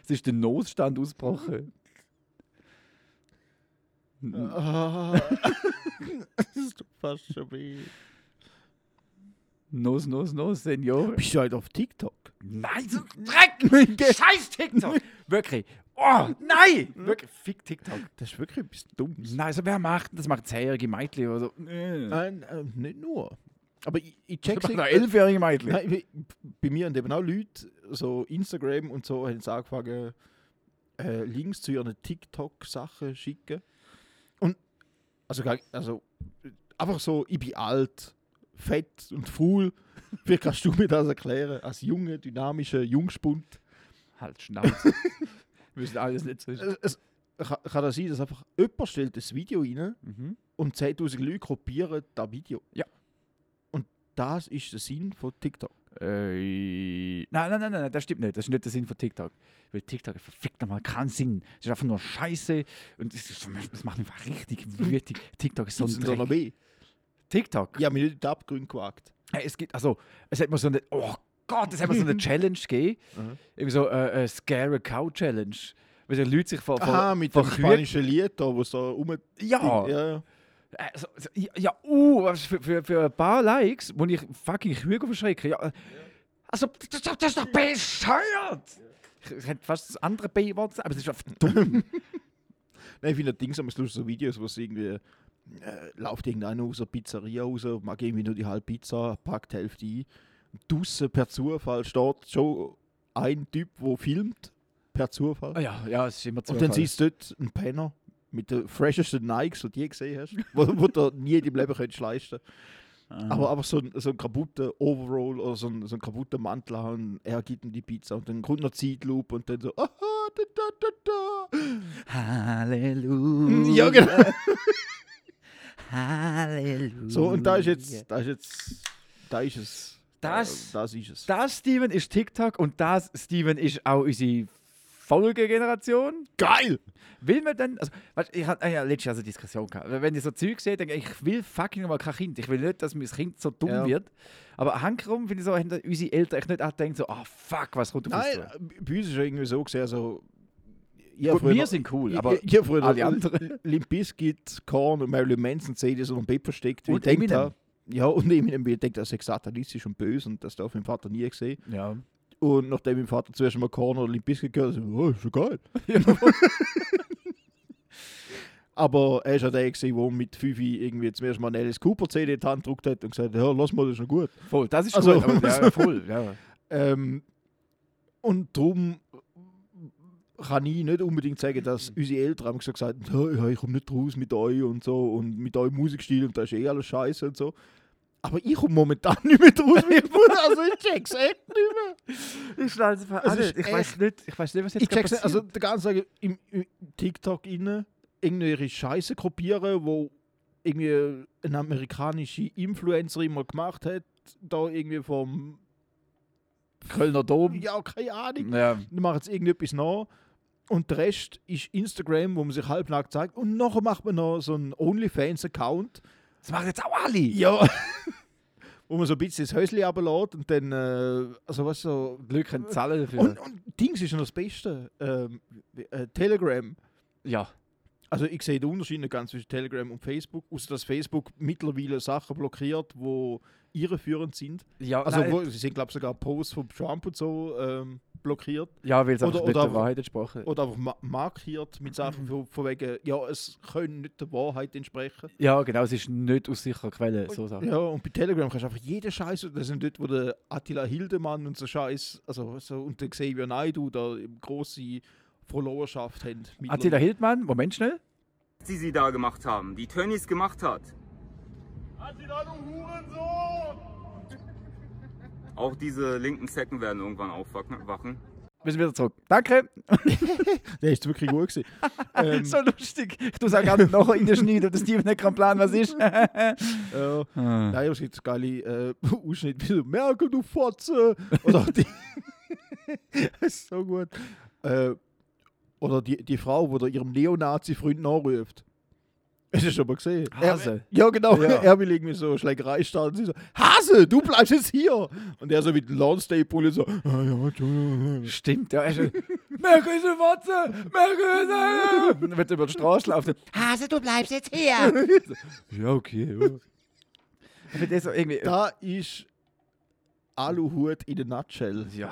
Es ist der Nosstand ausgebrochen. Ah, das tut fast schon weh. Nos, nos, nos, Senior. Bist du halt auf TikTok? Nein, so Dreck! Scheiß TikTok! Wirklich. Oh, nein! Wirklich, fick TikTok. Das ist wirklich etwas Dummes. Nein, also wer macht das? Macht zehnjährige Mädchen oder so? Nein, äh, nicht nur. Aber ich, ich check's nicht. elfjährige Mädchen. Nein, bei mir und eben auch Leute, so Instagram und so, haben sie angefangen, äh, Links zu ihren TikTok-Sachen schicken. Und, also, also, einfach so, ich bin alt, fett und faul. Vielleicht kannst du mir das erklären, als junge, dynamische Jungspund. Halt Schnauze. Wir wissen alles nicht so. Es, kann, kann das sein, dass einfach jemand stellt ein Video rein mhm. und zehntausend Leute kopieren das Video? Ja. Das ist der Sinn von TikTok. Äh, nein, nein, nein, nein, das stimmt nicht. Das ist nicht der Sinn von TikTok. Weil TikTok verfickt nochmal keinen Sinn. Es ist einfach nur Scheiße und es macht einfach richtig wütig. TikTok ist so ein Dreck. TikTok? Ja, mir nicht die Abgründe gewagt. Es gibt, also, es hat mir so eine, oh Gott, es hat mir so eine Challenge gegeben. Mhm. Irgendwie so eine äh, Scare a Cow Challenge. Weil die Leute sich vor Kühen... Aha, mit dem spanischen Lied da, wo es da rum... Ja, ja. Also, ja, uh, für, für, für ein paar Likes, wo ich fucking Kühe verschrecke. Ja. Also, das, das ist doch bescheuert! Ja. Ich hätte fast das andere B-Wort gesagt, aber das ist einfach dumm. Nein, ich finde Dings, aber es lustig so Videos, wo es irgendwie äh, läuft irgendeiner aus der Pizzeria raus, mag irgendwie nur die halbe Pizza, packt die Hälfte ein. Dusse per Zufall steht schon ein Typ, der filmt, per Zufall. Ah ja, ja, es ist immer Zufall. Und dann siehst du dort einen Penner mit den freshesten Nikes, die du je gesehen hast, wo, wo du nie in deinem Leben könntest leisten. Ähm. Aber, aber so ein, so ein kaputter Overall oder so ein, so ein kaputter Mantel haben, er gibt ihm die Pizza und dann kommt noch Zeitloop und dann so aha, da, da, da, da. Halleluja. Ja, genau. Halleluja. So, und da ist jetzt, da ist jetzt, da ist es. Das, das ist es. Das, Steven, ist TikTok und das, Steven, ist auch unsere Folgegeneration. Geil! Will man denn, also, weißt, ich hatte ja letztens also eine Diskussion gehabt. Wenn ich so Zeug sehe, denke ich, ich will fucking mal kein Kind. Ich will nicht, dass mein Kind so dumm ja. wird. Aber hankerum finde ich so, haben unsere Eltern echt nicht auch gedacht, so, ah oh, fuck, was kommt auf uns? Nein, bei uns ist irgendwie so gesehen, so. Gut, früher, wir sind cool, aber ich, ich früher alle anderen. Limp Bizkit, Korn und Marilyn Manson C D so im Bett versteckt. Und ich denke, ja, und ich denke, das ist satanistisch und böse und das darf mein Vater nie gesehen. Ja. Und nachdem mein Vater zuerst mal Korn oder Limp Bizkit gehört hat, so, oh, ist ja geil. Ja. Aber er war der, der mit Fifi irgendwie zum ersten Mal eine Alice Cooper C D in die Hand gedruckt hat und gesagt hat, ja, lass mal, das ist schon gut. Voll, das ist also, gut, aber ja, voll. Ja. ähm, und darum kann ich nicht unbedingt sagen, dass unsere Eltern haben gesagt haben, oh, ich komme nicht raus mit euch und so und mit eurem Musikstil und da ist eh alles scheiße und so. Aber ich komme momentan nicht mehr raus mit dem also ich check's echt nicht mehr. Ich schneide es also ich, ich weiß nicht, ich weiß nicht, was jetzt ich check's passiert. Also der ganze im, im TikTok inne irgendwelche Scheiße kopieren, wo irgendwie eine amerikanische Influencerin mal gemacht hat, da irgendwie vom Kölner Dom. Ja, keine Ahnung. Ja. Die machen jetzt irgendetwas nach. Und der Rest ist Instagram, wo man sich halbnackt zeigt. Und nachher macht man noch so einen OnlyFans-Account. Das machen jetzt auch alle. Ja. Wo man so ein bisschen das Häuschen runterlässt und dann, äh, also was so... Glück und Zahlen dafür. Und, und Dings ist noch das Beste. Ähm, äh, Telegram. Ja. Also ich sehe den Unterschied nicht ganz zwischen Telegram und Facebook, außer dass Facebook mittlerweile Sachen blockiert, die irreführend sind. Ja, also nein, wo, sie sind, glaube ich, sogar Posts von Trump und so ähm, blockiert. Ja, weil es einfach nicht der Wahrheit entsprechen. Oder einfach ma- markiert mit Sachen von, von wegen, ja, es können nicht der Wahrheit entsprechen. Ja, genau, es ist nicht aus sicherer Quelle, so Sachen. Ja, und bei Telegram kannst du einfach jeden Scheiß, das sind dort, wo der Attila Hildemann und so Scheiß, also so, und der Xavier Naidoo, da grosse Followerschaft haben. Attila Hildmann, Moment schnell. Die sie da gemacht haben, die Tönnies gemacht hat. Attila, du Hurensohn! Auch diese linken Zecken werden irgendwann aufwachen. Wir sind wieder zurück. Danke! Der ist wirklich gut gewesen. ähm, so lustig. Ich tue es auch gerade noch in der Schneid, ob das Team nicht kann planen, was ist. Nein, aber es gibt geile Ausschnitte wie so, Merkel, du Fotze! Oder die... Das ist so gut. Äh, Oder die, die Frau, die ihrem Neonazi-Freund nachruft. Das hast du schon mal gesehen. Hase. Er, ja, genau. Ja. Er will irgendwie so Schlägerei starten. Sie so, Hase, du bleibst jetzt hier. Und er so mit dem Lawn-Stay-Pulli so, ah, ja, tschau. Stimmt, ja. Merkel ist eine Watze. Merkel ist eine. Wenn du über den Straße läuft, Hase, du bleibst jetzt hier. Ja, okay. Ja. Das so irgendwie, da ist Aluhut in der Nutshell. Ja.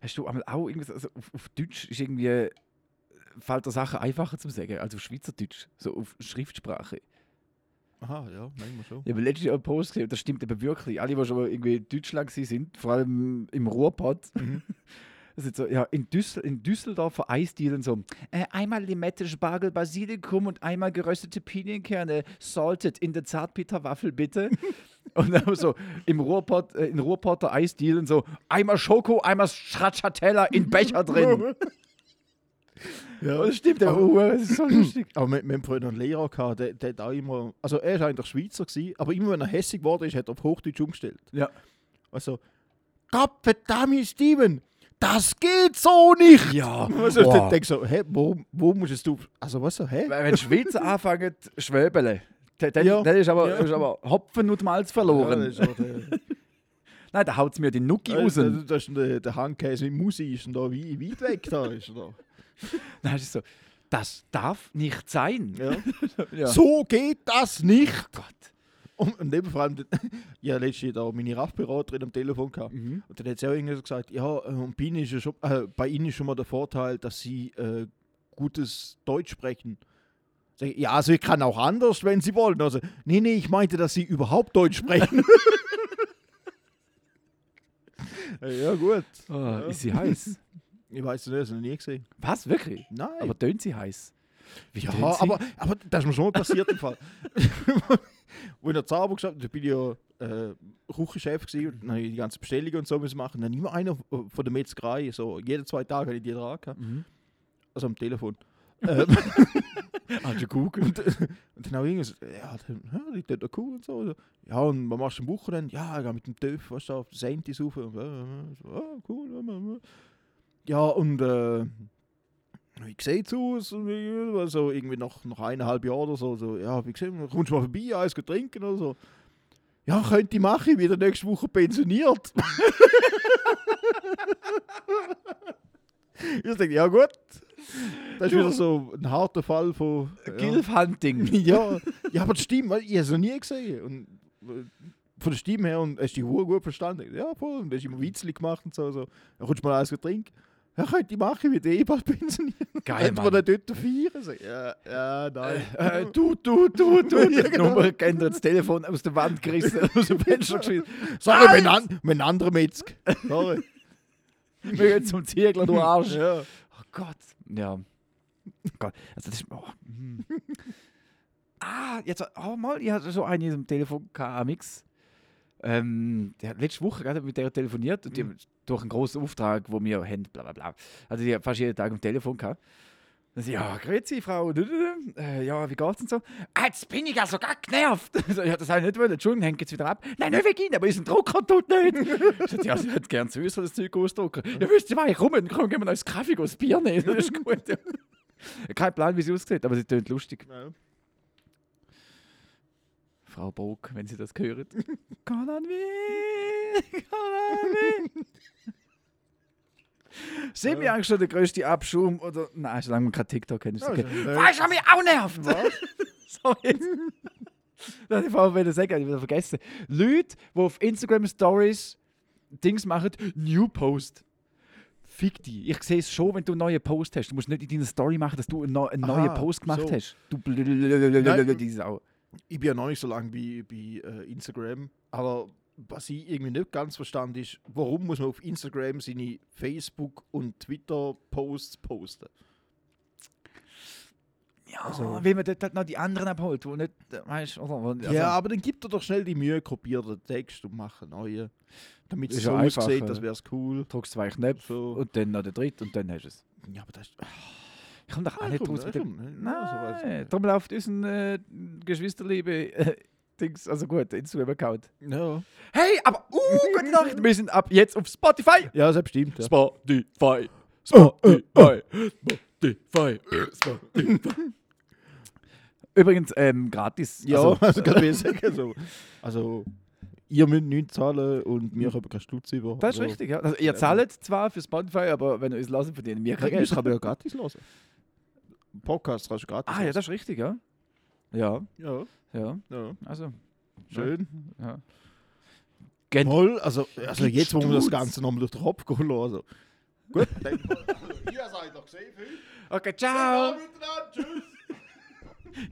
Hast du einmal auch irgendwas, also auf, auf Deutsch ist irgendwie, fällt der Sache einfacher zu sagen, als auf Schweizerdeutsch, so auf Schriftsprache. Aha, ja, manchmal schon. Ich habe letztens einen Post gesehen, das stimmt eben wirklich, alle, die schon mal irgendwie in Deutschland sind, vor allem im Ruhrpott, mhm. Das ist so, ja, in, Düssel, in Düsseldorf Eisdielen so, äh, einmal Limette, Spargel, Basilikum und einmal geröstete Pinienkerne, salted in der Zartbitterwaffel bitte. Und dann so im Ruhrpott, äh, in Ruhrpotter Eisdielen so, einmal Schoko, einmal Stracciatella in Becher drin. Ja, das stimmt, der Ruhe, das ist so lustig. Aber wir, wir haben vorhin einen Lehrer gehabt, der, der hat auch immer, also er war eigentlich Schweizer gewesen, aber immer wenn er hässig geworden ist, hat er auf Hochdeutsch umgestellt. Ja. Also, Gottverdammt, Steven, das geht so nicht! Ja. Also, wow. Ich denke so, hä, wo, wo musstest du, also was so, hä? Wenn Schweizer anfangen, schwäbeln. Dann, ja. dann ist, aber, ja. ist aber Hopfen und Malz verloren. Ja, der nein, da haut es mir die Nucki raus. Ja, das ist der, der Handkäse mit Musi, ist da wie weit weg. Da ist da. Nein, das ist so, das darf nicht sein. Ja. Ja. So geht das nicht. Oh Gott. Und, und eben vor allem, ja, letztens da meine Raffberaterin am Telefon gehabt. Mhm. Und dann hat sie auch irgendwie gesagt, ja, und bei Ihnen ist ja schon, äh, bei Ihnen ist schon mal der Vorteil, dass Sie äh, gutes Deutsch sprechen. Ja, sie kann auch anders, wenn sie wollen. Also, nee, nee, ich meinte, dass sie überhaupt Deutsch sprechen. Ja, gut. Oh, ja. Ist sie heiß? Ich weiß nicht, das habe ich nie gesehen. Was, wirklich? Nein. Aber tönt sie heiß? Wie ja, sie? Aber, aber das ist mir schon mal passiert im Fall. Wo ich in der Zauber geschafft habe, da bin ich ja äh, Küchenchef gewesen und dann habe ich die ganze Bestellung und so müssen machen. Dann immer einer von der Metzgerei, so jede zwei Tage hatte ich die dran gehabt. Mhm. Also am Telefon. Hast du Kuchen? Und, und dann auch irgendwas, ja, dann, ja die tut auch Kuchen und so. Ja, und was machst du am Wochenende? Ja, ich gehe mit dem Töpf, was da auf das Ente rauf. Und so, ah, cool. Ja, und äh, wie sieht es aus? Also irgendwie nach, nach eineinhalb Jahren oder so. so ja, wie sieht es? Kommst du mal vorbei, eins trinken oder so? Ja, könnte ich machen, ich bin nächste Woche pensioniert. Ich dachte, ja gut. Das ist wieder so ein harter Fall von... Ja. Gilf-Hunting. Ja. Ja, aber die Stimme, ich habe es noch nie gesehen. Und von der Stimme her, und hast du die Ruhe gut verstanden? Ja, voll. Und hast immer Witzchen gemacht und so. so. Dann kommst du mal eins getrunken. Ja, könnte ich machen, wie eh bald pensionieren. Geil, hätten Mann. Hätten wir dann dort feiern. So, ja, ja, nein. Äh, äh, du, du, du, du. Ja, genau. Nummer geändert, das Telefon aus der Wand gerissen, aus dem Fenster geschissen. Sorry, mein, an, mein anderer Metzg. Sorry. Wir gehen zum Ziegler, du Arsch. Ja. Oh Gott. Ja. Oh Gott. Also das ist... Oh. Ah, jetzt... Oh, mal, ich hatte so einen im Telefon, K A M X. Ähm, der hat letzte Woche gerade mit der telefoniert und die haben durch einen großen Auftrag, wo wir haben, bla bla bla. Also die hat fast jeden Tag am Telefon gehabt. Dann sie, ja, grüezi, Frau, äh, ja, wie geht's denn so? Ah, jetzt bin ich also gar genervt. Also, ja, das habe ich nicht wollen, Entschuldigung, hängt jetzt wieder ab. Nein, nicht wegen Ihnen, aber unser Drucker tut nicht. Ich sagte, ja, sie hätte gerne zu uns das Zeug ausdrucken. Ja, wisst ihr was, ich komme, dann können wir noch einen Kaffee und ein Bier nehmen, das ist gut. Ja. Kein Plan, wie sie aussieht, aber sie tönt lustig. Ja. Frau Bog, wenn Sie das hören. Kann an mich, kann an mich. Sind wir eigentlich schon der größte Abschum? Oder? Nein, solange man kein TikTok kennt, ist okay. Weißt du, was mich auch nervt? So jetzt. Das wollte ich vorhin sagen, ich habe vergessen. Leute, die auf Instagram Stories Dings machen, New Post. Fick dich. Ich sehe es schon, wenn du einen neuen Post hast. Du musst nicht in deiner Story machen, dass du einen neuen Post gemacht hast. Du blöde Sau. Ich bin ja noch nicht so lange bei, bei äh, Instagram, aber was ich irgendwie nicht ganz verstanden ist, warum muss man auf Instagram seine Facebook- und Twitter-Posts posten? Ja, also, weil man dort halt noch die anderen abholt, die nicht, weißt du, also, ja, aber dann gibt er doch schnell die Mühe, kopiert den Text und macht einen neuen, damit es so aussieht, das wäre es cool. Drückst zwei Knöpfe so. Und dann noch den dritten und dann hast du es. Ja, aber das ist... Ich komme doch auch nicht raus mit dem... Nein, darum läuft unser äh, Geschwisterliebe... Äh, Dings, also gut, Instagram-Account. No. Hey, aber uh, gute Nachricht, wir sind ab jetzt auf Spotify. Ja, das stimmt. Ja. Spotify, Spotify, Spotify, Spotify. Übrigens, ähm, gratis. Ja, also, das kann ich sagen. So. Also, ihr müsst nichts zahlen und wir haben keinen Stutz über. Das ist also, richtig, ja. Also, ihr zahlt zwar für Spotify, aber wenn ihr uns lassen, verdienen wir kein Geld. Ich kann ja gratis hören. Podcast kannst du gratis. Ah ja, das ist richtig, ja. Ja. Ja. Ja. Ja. Also. Schön. Ja. Gen- Moll, also, also jetzt, wo wir das Ganze nochmal durch den Kopf gehen lassen. Also. Gut. Dann, also, ihr seid doch gesehen heute. Okay, ciao. Tschüss.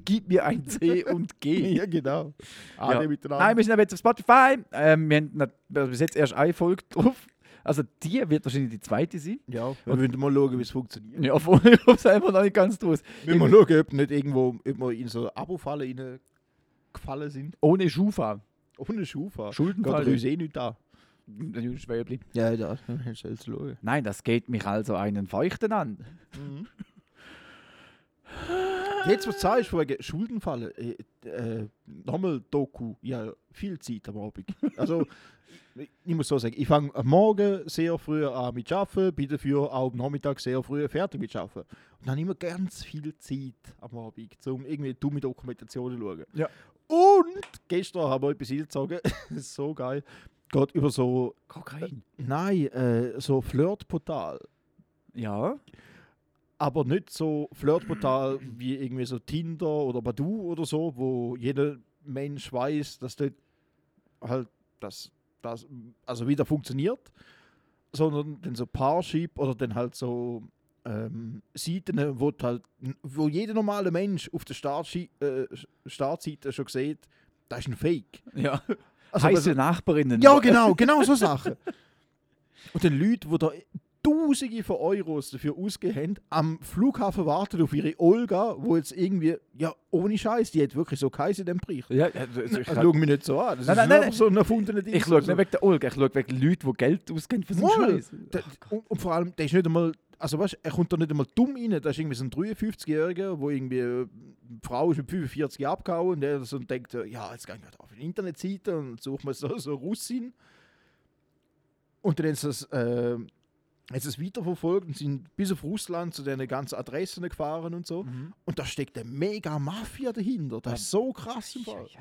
Gib mir ein C und G. Ja, genau. Alle ja. Miteinander. Nein, wir sind aber jetzt auf Spotify. Ähm, wir haben bis jetzt erst eine Folge drauf. Also die wird wahrscheinlich die zweite sein. Ja, wir müssen mal schauen, wie es funktioniert. Ja, vorher kommt es einfach noch nicht ganz draus. Wir müssen mal schauen, ob nicht irgendwo ob wir in so eine Abo-Falle gefallen sind. Ohne Schufa. Ohne Schufa. Schuldenfalle. Geht uns eh nicht da. Ja, da. Nein, das geht mich also einen Feuchten an. Mhm. Jetzt, was du sagst, wegen Schuldenfalle, äh, äh, nochmal Doku, ja, viel Zeit am Abend. Also, ich muss so sagen, ich fange am Morgen sehr früh an mit Arbeiten, bin dafür auch am Nachmittag sehr früh fertig mit Arbeiten. Und dann immer ganz viel Zeit am Abend, um irgendwie dumme Dokumentationen zu schauen. Ja. Und gestern habe ich etwas eingezogen, das ist so geil, geht über so... Kokain? Äh, nein, äh, so Flirtportal. Ja. Aber nicht so Flirtportal wie irgendwie so Tinder oder Badoo oder so, wo jeder Mensch weiß, dass das halt das, das also wieder funktioniert, sondern dann so Parship oder dann halt so ähm, Seiten, wo, halt, wo jeder normale Mensch auf der Startseite äh, schon sieht, das ist ein Fake. Ja. Also, heiße also, Nachbarinnen. Ja, genau, genau so Sachen. Und dann Leute, die da Tausende von Euros dafür ausgegeben haben, am Flughafen warten auf ihre Olga, wo jetzt irgendwie, ja, ohne Scheiß, die hat wirklich so geheißen in dem Bericht. Ja, also ich also, schaue mich nicht so an. Das nein, ist nein, nein, nein. so ein erfundener Ding. Ich schaue nicht wegen der Olga, ich schaue wegen Leuten, die Geld ausgeben für so einen Scheiß. Und, und vor allem, der ist nicht einmal, also weißt, er kommt da nicht einmal dumm rein. Das ist irgendwie so ein dreiundfünfzigjähriger, wo irgendwie eine Frau ist mit fünfundvierzig abgehauen und der so denkt, ja, jetzt gehe ich auf die Internetseite und suche mir so, so Russin. Und dann ist das, äh, jetzt ist es weiterverfolgt und sind bis auf Russland zu den ganzen Adressen gefahren und so. Mhm. Und da steckt eine mega Mafia dahinter. Das ja. ist so krass im Fall. Ja, ja.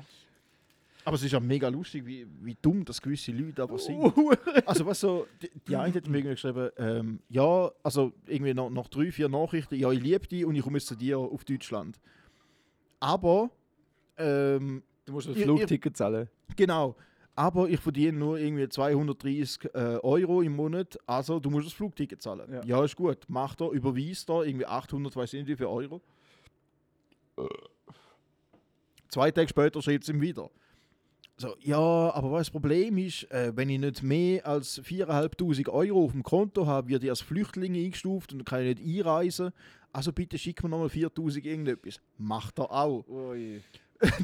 Aber es ist ja mega lustig, wie, wie dumm das gewisse Leute aber sind. Uh. Also was so, die, die eine hat mir irgendwie geschrieben, ähm, ja, also irgendwie noch, noch drei, vier Nachrichten, ja, ich liebe dich und ich komme jetzt zu dir auf Deutschland. Aber, ähm, du musst ein Flugticket zahlen. Genau. Aber ich verdiene nur irgendwie zweihundertdreißig äh, Euro im Monat, also du musst das Flugticket zahlen. Ja, ja ist gut. Mach da, überweist da irgendwie achthundert, weiß ich nicht wie viel Euro. Äh. Zwei Tage später schreibt es ihm wieder. So, ja, aber was das Problem ist, äh, wenn ich nicht mehr als viertausendfünfhundert Euro auf dem Konto habe, wird ich als Flüchtling eingestuft und kann ich nicht einreisen. Also bitte schick mir nochmal viertausend irgendetwas. Macht er auch. Ui.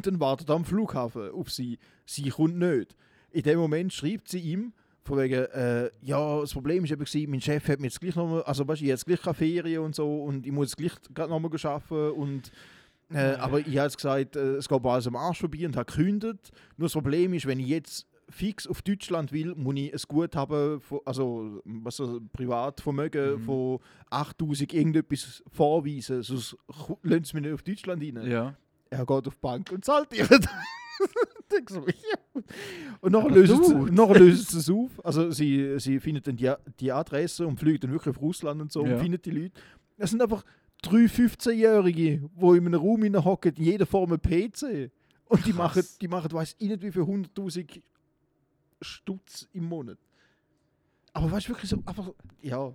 Dann wartet er am Flughafen auf sie. Sie kommt nicht. In dem Moment schreibt sie ihm, von wegen, äh, ja, das Problem war eben, mein Chef hat mir jetzt gleich nochmal, also weißt du, ich habe jetzt gleich keine Ferien und so und ich muss jetzt gleich nochmal arbeiten und äh, ja. aber ich habe jetzt gesagt, äh, es geht alles am Arsch vorbei und habe gekündigt. Nur das Problem ist, wenn ich jetzt fix auf Deutschland will, muss ich ein Guthaben, von, also was so, Privatvermögen mhm. von achttausend irgendetwas vorweisen, sonst lassen sie mich nicht auf Deutschland rein. Ja. Er geht auf die Bank und zahlt ihr das. Und nachher löst sie es auf. Also sie, sie findet dann die, die Adresse und fliegt dann wirklich auf Russland und so ja. und findet die Leute. Das sind einfach drei fünfzehnjährige, die in einem Raum hocken, in jeder Form ein P C. Und die Krass. machen, die machen weiss ich nicht wie viel hunderttausend Stutz im Monat. Aber weißt du, wirklich so einfach, ja...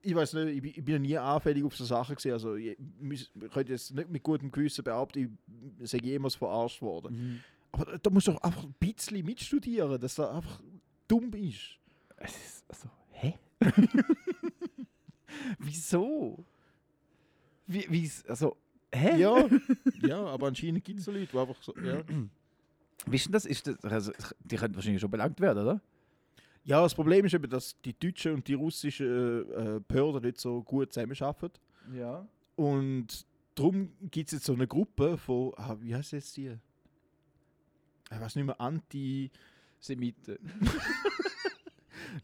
Ich weiß nicht, ich bin ja nie anfällig auf so Sachen gewesen. Also ich, ich könnte jetzt nicht mit gutem Gewissen behaupten, ich sei jemals verarscht worden. Mhm. Aber da musst du doch einfach ein bisschen mitstudieren, dass du einfach dumm bist. Es ist also, hä? Wieso? Wie, wie, also, hä? Ja, ja, aber anscheinend gibt es so Leute, die einfach so, ja. Wissen das, ist das, also, die könnten wahrscheinlich schon belangt werden, oder? Ja, das Problem ist eben, dass die deutschen und die russischen äh, Behörden nicht so gut zusammenarbeiten. Ja. Und darum gibt es jetzt so eine Gruppe von, ah, wie heißt jetzt die? Ich weiß nicht mehr, Antisemiten.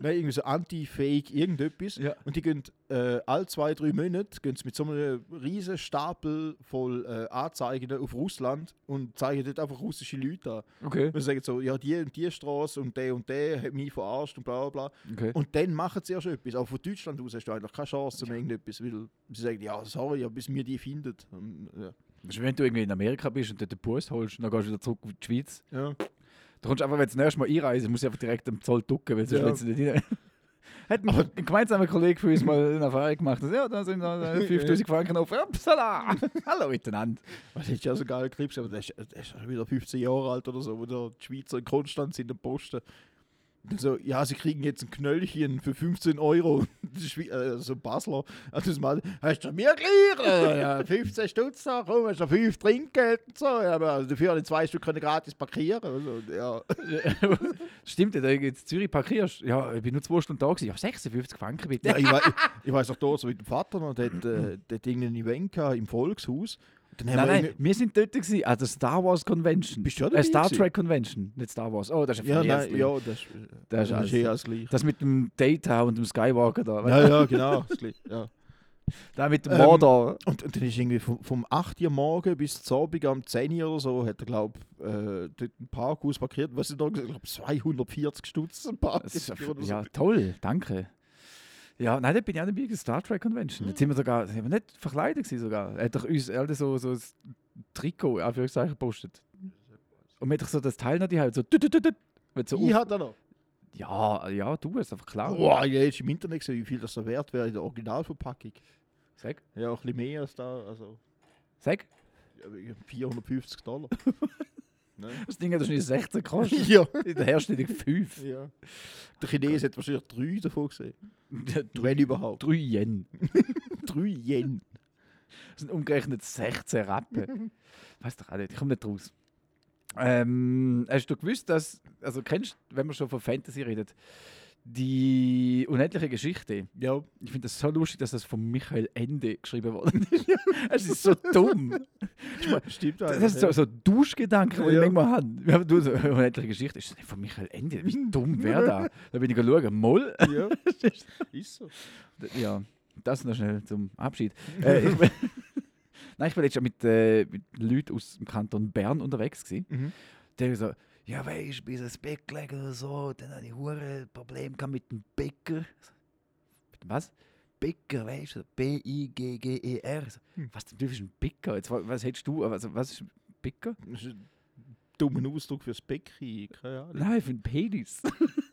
Nein, irgendwie so Anti-Fake irgendetwas. Ja. Und die gehen äh, alle zwei, drei Monate gehen mit so einem riesen Stapel voll äh, Anzeigen auf Russland und zeigen dort einfach russische Leute an. Okay. Und sagen so, ja, die und die Straße und der und der hat mich verarscht und bla bla bla. Okay. Und dann machen sie erst etwas. Aber von Deutschland aus hast du eigentlich keine Chance mehr irgendetwas, weil sie sagen, ja, sorry, ja, bis wir die finden. Und, ja. Wenn du irgendwie in Amerika bist und dort den Bus holst, dann gehst du wieder zurück in die Schweiz. Ja. Du kannst einfach, wenn du das nächste Mal einreisen, musst du einfach direkt am Zoll ducken, weil sonst ja. willst du nicht rein. Hat ein gemeinsamer Kollege von uns mal eine Erfahrung gemacht, dass ja, da sind fünftausend Franken auf. Upsala! Hallo miteinander. Das ist ja so geil Clips, aber der ist, der ist wieder fünfzehn Jahre alt oder so, wo die Schweizer in Konstanz sind und posten. Also, ja, sie kriegen jetzt ein Knöllchen für fünfzehn Euro. Das ist, also Basler. Also das mal, hast du mir gleich? Ja, fünfzehn Stutz da, komm, hast du fünf Trinkgeld und so. Ja, aber dafür habe ich zwei Stück gratis parkieren. Also, ja. Stimmt, wenn du jetzt in Zürich parkierst, ja, ich bin nur zwei Stunden da gewesen. Ja, sechsundfünfzig Franken bitte. Ja, ich, we- ich weiss noch da, so wie der Vater noch, der hat äh, irgendein Event im Volkshaus. Nein, wir, nein, wir sind dort gewesen, an der Star Wars Convention. Bist du ja äh, Star Trek Convention, nicht Star Wars. Oh, das ist ja, ja, nein, ja, das, das, das ist ja das Gleiche. Das mit dem Data und dem Skywalker da. Ja, ja, genau. Das Gleiche, ja. Da mit dem Mordor. Ähm, und, und dann ist irgendwie vom, vom acht Uhr morgens bis zum Abend am zehn Uhr oder so, hat er, glaube ich, äh, dort ein Parkhaus parkiert. Was sind da? Ich glaube, zweihundertvierzig Stutz ein Park. Ist, ja, so. Toll, danke. Ja, nein, da bin ich auch dabei, Star Trek Convention. Jetzt sind wir sogar, sind wir nicht verkleidet gewesen sogar. Er hat doch uns alle so, so ein Trikot, Anführungszeichen, gepostet. Und man hat doch so das Teil noch die Hand, so... Ich hatte noch. Ja, ja, du, ist einfach klar. Boah, ja, jetzt im Internet gesehen, wie viel das so wert wäre in der Originalverpackung. Sag? Ja, auch ein bisschen mehr als da, also... Sag? Ja, vierhundertfünfzig Dollar. Nein. Das Ding hat wahrscheinlich sechzehn gekostet. Ja. In der Herstellung fünf. Ja. Der Chines hat wahrscheinlich drei davon gesehen. Wenn überhaupt. drei Yen. drei Yen. Das sind umgerechnet sechzehn Rappen. Weißt du auch nicht, ich komme nicht raus. Ähm, hast du gewusst, dass, also kennst du, wenn man schon von Fantasy redet, die unendliche Geschichte? Ja. Ich finde das so lustig, dass das von Michael Ende geschrieben worden ist. Es ist so dumm. Stimmt das, das ist so, so Duschgedanken, die ja. ich manchmal habe. Wir haben so eine unendliche Geschichte. Ist das nicht von Michael Ende? Wie dumm wäre da? Da bin ich schauen. Moll. Ja. Ist so. Ja. Das noch schnell zum Abschied. äh, ich bin, Nein, ich war letztens mit, äh, mit Leuten aus dem Kanton Bern unterwegs gewesen. Mhm. Die haben so, ja weisst du, bis ins Bett gelegen oder so, dann hatte ich ein Problem mit dem Bäcker. Was? Bäcker, weißt du, B-I-G-G-E-R. So, was zum Teufel ist ein Bäcker? Jetzt, was hättest du, also, was ist ein Bäcker? Dummen Ausdruck fürs Becken, keine Ahnung. Nein, für den Penis.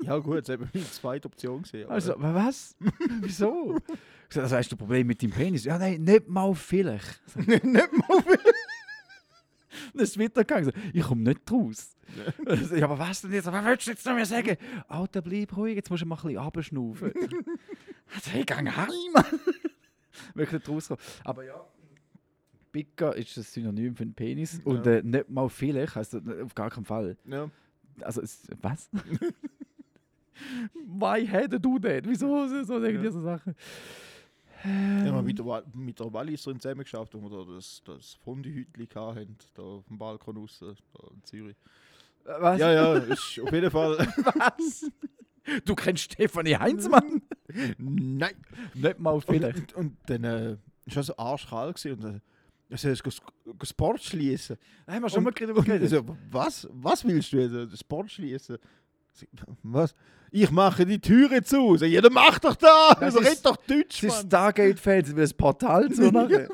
Ja gut, jetzt haben wir die zweite Option gesehen. Aber also, aber was? Wieso? Ich sage, also hast du ein Problem mit deinem Penis? Ja, nein, nicht mal vielleicht. nicht, nicht mal vielleicht. Dann ist es weitergegangen. Ich komme nicht raus. Also, ja, aber was denn jetzt? Was willst du jetzt noch mehr sagen? Alter, bleib ruhig, jetzt musst du mal ein bisschen runterschnaufen. Also, ich gehe heim. Wenn ich nicht rauskommen. Aber ja. Bicker ist das Synonym für den Penis ja. und äh, nicht mal vielleicht, also auf gar keinen Fall. Ja. Also, es, was? Why had du that? Wieso so denken ja. so Sachen? Ähm, ja, mit der, mit der Walliserin zusammengeschafft, wo wir da das, das Fondue-Hütli hatten, da auf dem Balkon raus, da in Zürich. Was? Ja, ja, ist auf jeden Fall. Was? Du kennst Stefanie Heinzmann? Nein. Nicht mal vielleicht. Und, und dann äh, ist das so arschkalt gewesen und äh, also, das ist Sport schließen. Haben wir schon mal geredet? Also, was? Was willst du jetzt? Sport schließen? Was? Ich mache die Türe zu. So, jeder macht doch da. Also, red doch Deutsch, Mann. Das Stargate-Fans über das Portal zu machen.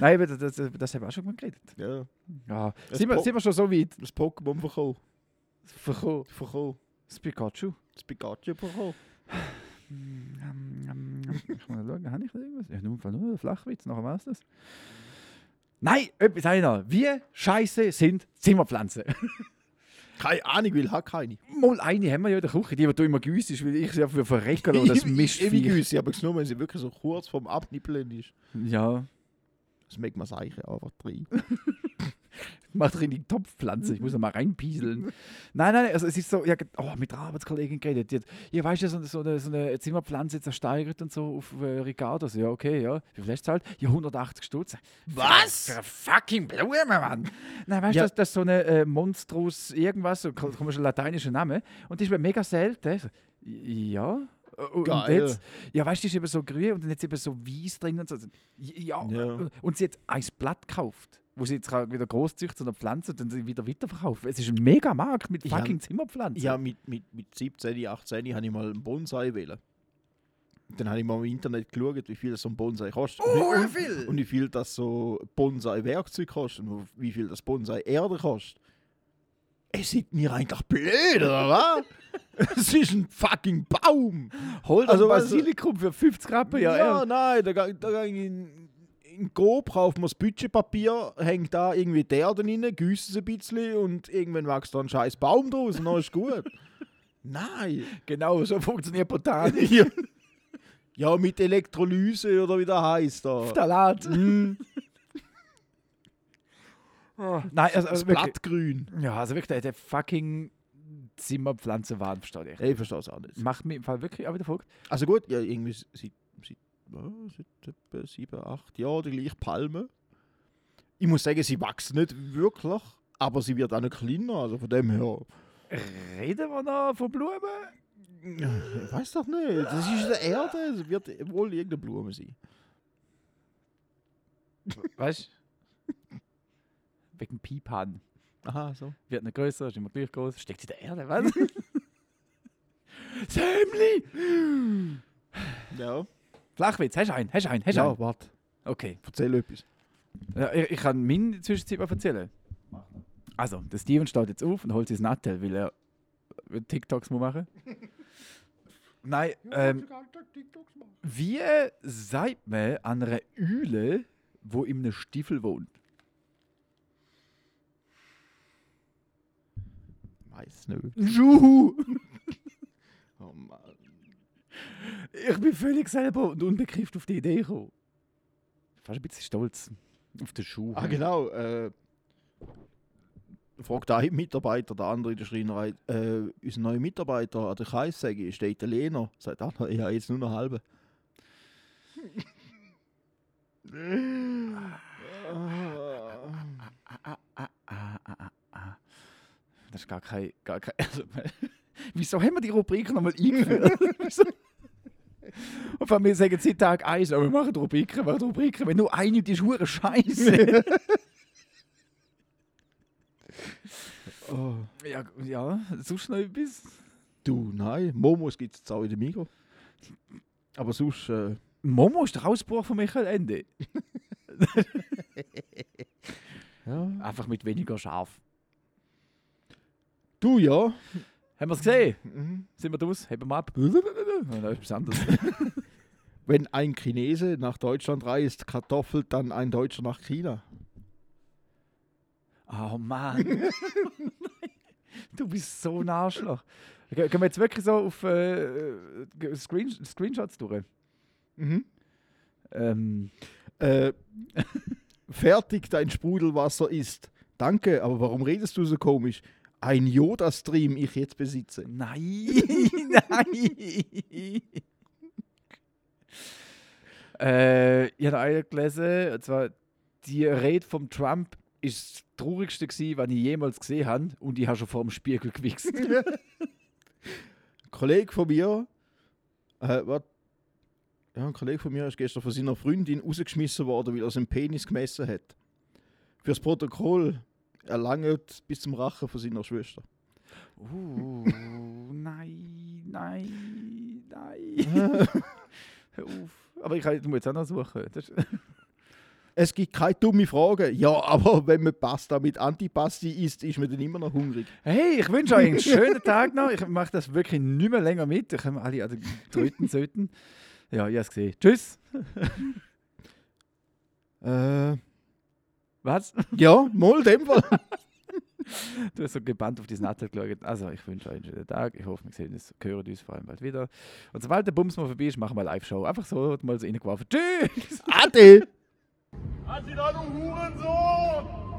Nein, das, das, das, das haben wir auch schon mal geredet. Ja. ja. Sind, wir, po- sind wir schon so weit? Das Pokémon verkauft. Verkauft. Verkauft. Das Pikachu. Das Pikachu verkauft. Ich muss mal schauen, habe ich noch irgendwas? Ich habe nur einen Flachwitz, nachher war es das. Nein, etwas habe ich noch. Wie scheiße sind Zimmerpflanzen? Keine Ahnung, weil ich habe keine. Mal eine haben wir ja in der Küche, die du immer gießt, weil ich sie einfach verrecken lasse, das Mistvieh. Ich, ich, ich gieße, aber nur, wenn sie wirklich so kurz vorm Abnippeln ist. Ja. Das merkt man Seiche einfach drin. Macht doch in die Topfpflanze, ich muss da mal reinpieseln. Nein, nein, also es ist so, ja, oh, mit der Arbeitskollegin geredet. Jetzt, ja, weißt du, so, so, eine, so eine Zimmerpflanze zersteigert und so auf äh, Ricardos. Ja, okay, ja. Wie viel hast du zahlt? Ja, hundertachtzig Stutz. Was? Für eine fucking Blume, Mann! Nein, weißt du, ja. das, das ist so eine äh, Monstrus irgendwas, so komischer lateinischer Name. Und die ist mega selten. Ja. Und Geil. Jetzt, ja, weißt du, die ist eben so grün und dann jetzt eben so weiß drin und so. Ja. ja. Und sie hat ein Blatt gekauft, wo sie jetzt wieder großzüchten und pflanzen und dann sie wieder weiterverkaufen. Es ist ein mega Markt mit fucking ja, Zimmerpflanzen. Ja, mit, mit, mit siebzehn, achtzehn habe ich mal einen Bonsai wählen. Dann habe ich mal im Internet geschaut, wie viel das so ein Bonsai kostet. Oh, und, viel. und wie viel das so Bonsai-Werkzeug kostet und wie viel das Bonsai-Erde kostet. Es sieht mir eigentlich blöd, oder was? Es ist ein fucking Baum. Hol also Basilikum für fünfzig Rappen. Ja, ja nein, da gehe ich... In grob kaufen wir das Budgetpapier, hängt da irgendwie die Erde rein, gießt es ein bisschen und irgendwann wächst da ein scheiß Baum draus und dann ist es gut. Nein. Genau, so funktioniert Botanik. Ja. ja, mit Elektrolyse oder wie das heisst. Da. Phthalat. Mm. oh, nein, also, also Blattgrün. Ja, also wirklich, der fucking Zimmerpflanzenwahn verstehe ich. Ich verstehe es auch nicht. Macht mir im Fall wirklich auch wieder folgt. Also gut, ja, irgendwie... Sie, sie Oh, seit etwa sieben, acht Jahren die gleiche Palme. Ich muss sagen, sie wächst nicht wirklich, aber sie wird auch nicht kleiner, also von dem her. Reden wir noch von Blumen? Ich weiß doch nicht, das ist eine Erde, es wird wohl irgendeine Blume sein. Weißt du? Wegen Piepan. Aha, so. Wird nicht größer, ist immer gleich groß, steckt sie in der Erde, was? Sämli! Ja. Flachwitz, hast du einen? Hast du einen? Hast ja, einen? Warte. Okay. Erzähl etwas. Ja, ich, ich kann meine Zwischenzeit mal erzählen. Also, der Steven steht jetzt auf und holt sein Nattel, weil er TikToks muss machen. Nein, ähm, wie sagt man an einer Eule, wo in einem Stiefel wohnt? Weiß nicht. Juhu! Oh Mann. Ich bin völlig selber und unbegriffen auf die Idee gekommen. Fast ein bisschen stolz auf den Schuh. Ah, genau. Äh, fragt ein Mitarbeiter, der andere in der Schreinerei, äh, unser neuer Mitarbeiter an der Kreissäge ist der Italiener. Sagt der andere, ja, jetzt nur noch halbe. Das ist gar kein. Gar kein also, wieso haben wir die Rubrik nochmal eingeführt? Und von mir sagen sie Tag eins, aber wir machen Rubriken, wir machen Rubriken, wenn nur eine, die ist hure Scheiße. Oh. Ja, ja, sonst noch etwas? Du, nein. Momos gibt es jetzt auch in der Migros. Aber sonst... Äh, Momo ist der Ausbruch von Michael Ende. Ja. Einfach mit weniger Schaf. Du, ja. Haben wir es gesehen? Mhm. Sind wir draus? Heben wir ab. Das ist was anderes. Wenn ein Chinese nach Deutschland reist, kartoffelt dann ein Deutscher nach China. Oh Mann. Du bist so ein Arschloch. Gehen wir jetzt wirklich so auf äh, Screen, Screenshots durch? Mhm. Ähm, äh, fertig, dein Sprudelwasser ist. Danke, aber warum redest du so komisch? Ein Yoda-Stream, ich jetzt besitze. Nein, nein. äh, ich habe einen gelesen, und zwar die Rede von Trump ist das Traurigste gewesen, was ich jemals gesehen habe. Und ich habe schon vor dem Spiegel gewichst. Ein Kollege von mir, äh, was? Ja, ein Kollege von mir ist gestern von seiner Freundin rausgeschmissen worden, weil er seinen Penis gemessen hat. Fürs Protokoll erlangt bis zum Rachen von seiner Schwester. Uh, nein, nein, nein. Hör auf. Aber ich muss jetzt auch noch suchen. Es gibt keine dumme Fragen. Ja, aber wenn man Pasta mit Antipasti isst, ist man dann immer noch hungrig. Hey, ich wünsche euch einen schönen Tag noch. Ich mache das wirklich nicht mehr länger mit. Da können wir alle an den dritten sollten. Ja, ich habe es gesehen. Tschüss. äh... Was? Ja, mal in dem Fall. Du hast so gebannt auf diesen Nattel geschaut. Also, ich wünsche euch einen schönen Tag. Ich hoffe, wir sehen uns, hören uns vor allem bald wieder. Und sobald der Bums mal vorbei ist, machen wir eine Live-Show. Einfach so, mal so reingeworfen. Tschüss! Ade! Hat sie da, du Hurensohn!